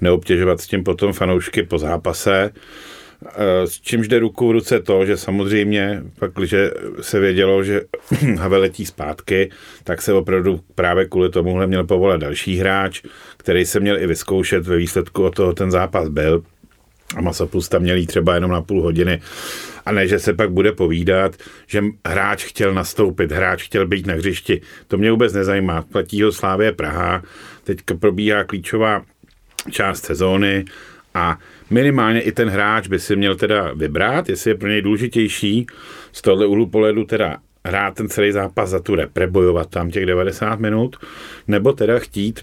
neobtěžovat s tím potom fanoušky po zápase. S čímž jde ruku v ruce to, že samozřejmě pak, když se vědělo, že Havel letí zpátky, tak se opravdu právě kvůli tomuhle měl povolat další hráč, který se měl i vyzkoušet, ve výsledku od toho ten zápas byl. A Masopust tam měl jít třeba jenom na půl hodiny. A ne, že se pak bude povídat, že hráč chtěl nastoupit, hráč chtěl být na hřišti. To mě vůbec nezajímá. Platí ho Slavie Praha, teďka probíhá klíčová část sezóny a minimálně i ten hráč by si měl teda vybrat, jestli je pro něj důležitější z tohohle úhlu pohledu teda hrát ten celý zápas za tu repre, bojovat tam těch 90 minut, nebo teda chtít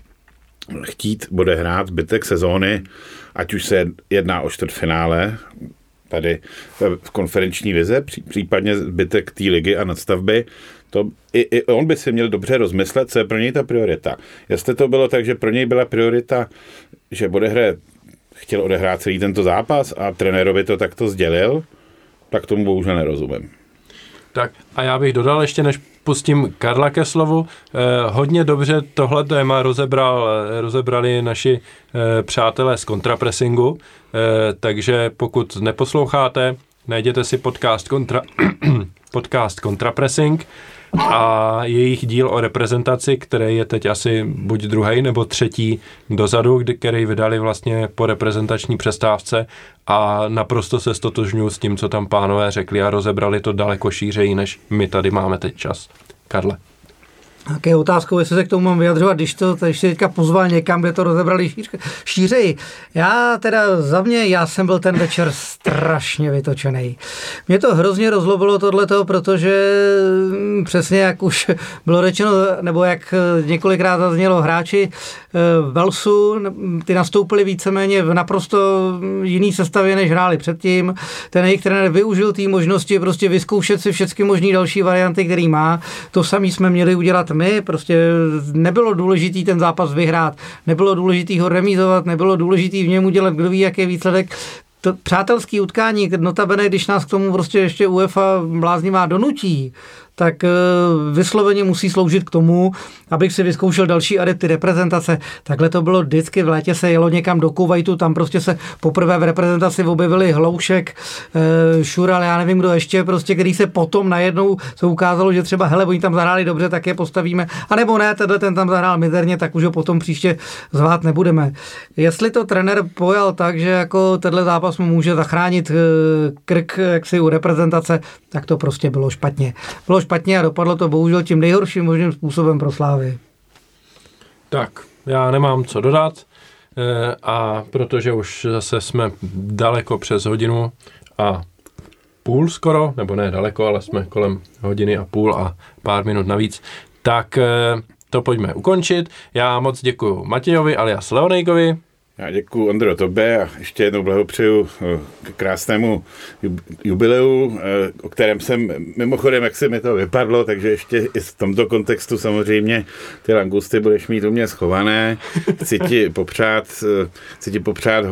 bude hrát zbytek sezóny, ať už se jedná o čtvrtfinále tady v konferenční lize, případně zbytek té ligy a nadstavby. To i on by si měl dobře rozmyslet, co je pro něj ta priorita. Jestli to bylo tak, že pro něj byla priorita, že chtěl odehrát celý tento zápas a trenérovi to takto sdělil, tak tomu bohužel nerozumím. Tak a já bych dodal ještě, než pustím Karla ke slovu, hodně dobře tohle téma rozebrali naši přátelé z kontrapressingu, takže pokud neposloucháte, najděte si podcast Kontrapressing a jejich díl o reprezentaci, který je teď asi buď druhý nebo třetí dozadu, který vydali vlastně po reprezentační přestávce a naprosto se stotožňuji s tím, co tam pánové řekli a rozebrali to daleko šířeji, než my tady máme teď čas. Karle. Tak je otázkou, jestli se k tomu mám vyjadřovat, když se teďka pozval někam, kde to rozebrali šířeji. Já jsem byl ten večer strašně vytočený. Mě to hrozně rozlobilo tohleto, protože přesně jak už bylo řečeno, nebo jak několikrát zaznělo, hráči Velsu, ty nastoupili víceméně v naprosto jiný sestavě, než hráli předtím. Ten jejich trenér využil té možnosti prostě vyzkoušet si všechny možné další varianty, který má. To samé jsme měli udělat my, prostě nebylo důležitý ten zápas vyhrát, nebylo důležitý ho remízovat, nebylo důležitý v něm udělat kdo ví, jaký výsledek. To přátelský utkání, notabene, když nás k tomu prostě ještě UEFA bláznivá donutí, tak vysloveně musí sloužit k tomu, abych si vyzkoušel další adepty reprezentace. Takhle to bylo vždycky, v létě se jelo někam do Kuvajtu, tam prostě se poprvé v reprezentaci objevili Hloušek, Šural, já nevím kdo ještě, prostě, který se potom najednou se ukázalo, že třeba, hele, oni tam zahráli dobře, tak je postavíme, anebo ne, tenhle ten tam zahrál mizerně, tak už ho potom příště zvát nebudeme. Jestli to trenér pojal tak, že jako tenhle zápas mu může zachránit krk jaksi u reprezentace, tak to prostě bylo špatně. Bylo špatně a dopadlo to bohužel tím nejhorším možným způsobem pro Slávy. Tak, já nemám co dodat a protože už zase jsme daleko přes hodinu a půl skoro, nebo ne daleko, ale jsme kolem hodiny a půl a pár minut navíc, tak to pojďme ukončit. Já moc děkuju Matějovi alias Leonejkovi. Já děkuju, Ondro, tobě a ještě jednou blahopřeju k krásnému jubileu, o kterém jsem, mimochodem, jak se mi to vypadlo, takže ještě i v tomto kontextu samozřejmě ty langusty budeš mít u mě schované. Chci ti popřát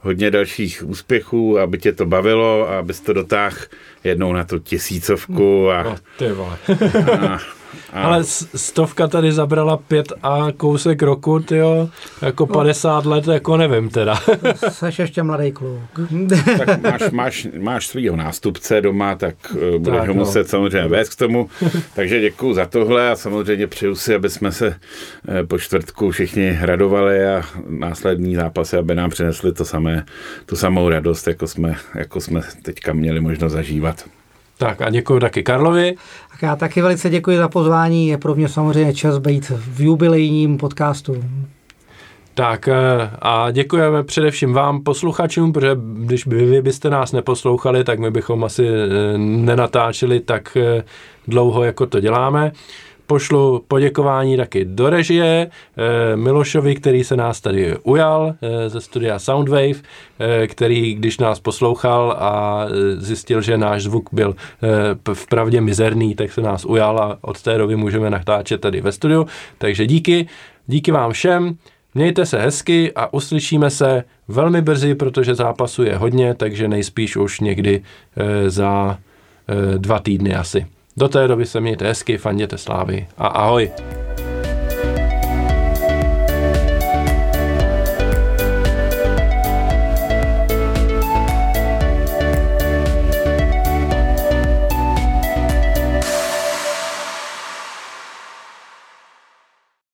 hodně dalších úspěchů, aby tě to bavilo a abys to dotáhl jednou na tu 1000 a ty vole. Ale 100 tady zabrala 5 a kousek roku, tyjo, jako 50 let, jako nevím teda. Jseš ještě mladý kluk. Tak máš svýho nástupce doma, tak budeš ho muset samozřejmě vést k tomu, takže děkuju za tohle a samozřejmě přeju si, aby jsme se po čtvrtku všichni radovali a následní zápasy, aby nám přinesli tu samou radost, jako jsme teďka měli možnost zažívat. Tak a děkuji taky Karlovi. Tak já taky velice děkuji za pozvání. Je pro mě samozřejmě čest být v jubilejním podcastu. Tak a děkujeme především vám posluchačům, protože když vy byste nás neposlouchali, tak my bychom asi nenatáčeli tak dlouho, jako to děláme. Pošlu poděkování taky do režie Milošovi, který se nás tady ujal ze studia Soundwave, který, když nás poslouchal a zjistil, že náš zvuk byl vpravdě mizerný, tak se nás ujal a od té doby můžeme natáčet tady ve studiu. Takže díky vám všem, mějte se hezky a uslyšíme se velmi brzy, protože zápasu je hodně, takže nejspíš už někdy za 2 týdny asi. Do té doby se mějte hezky, fanděte Slávy a ahoj!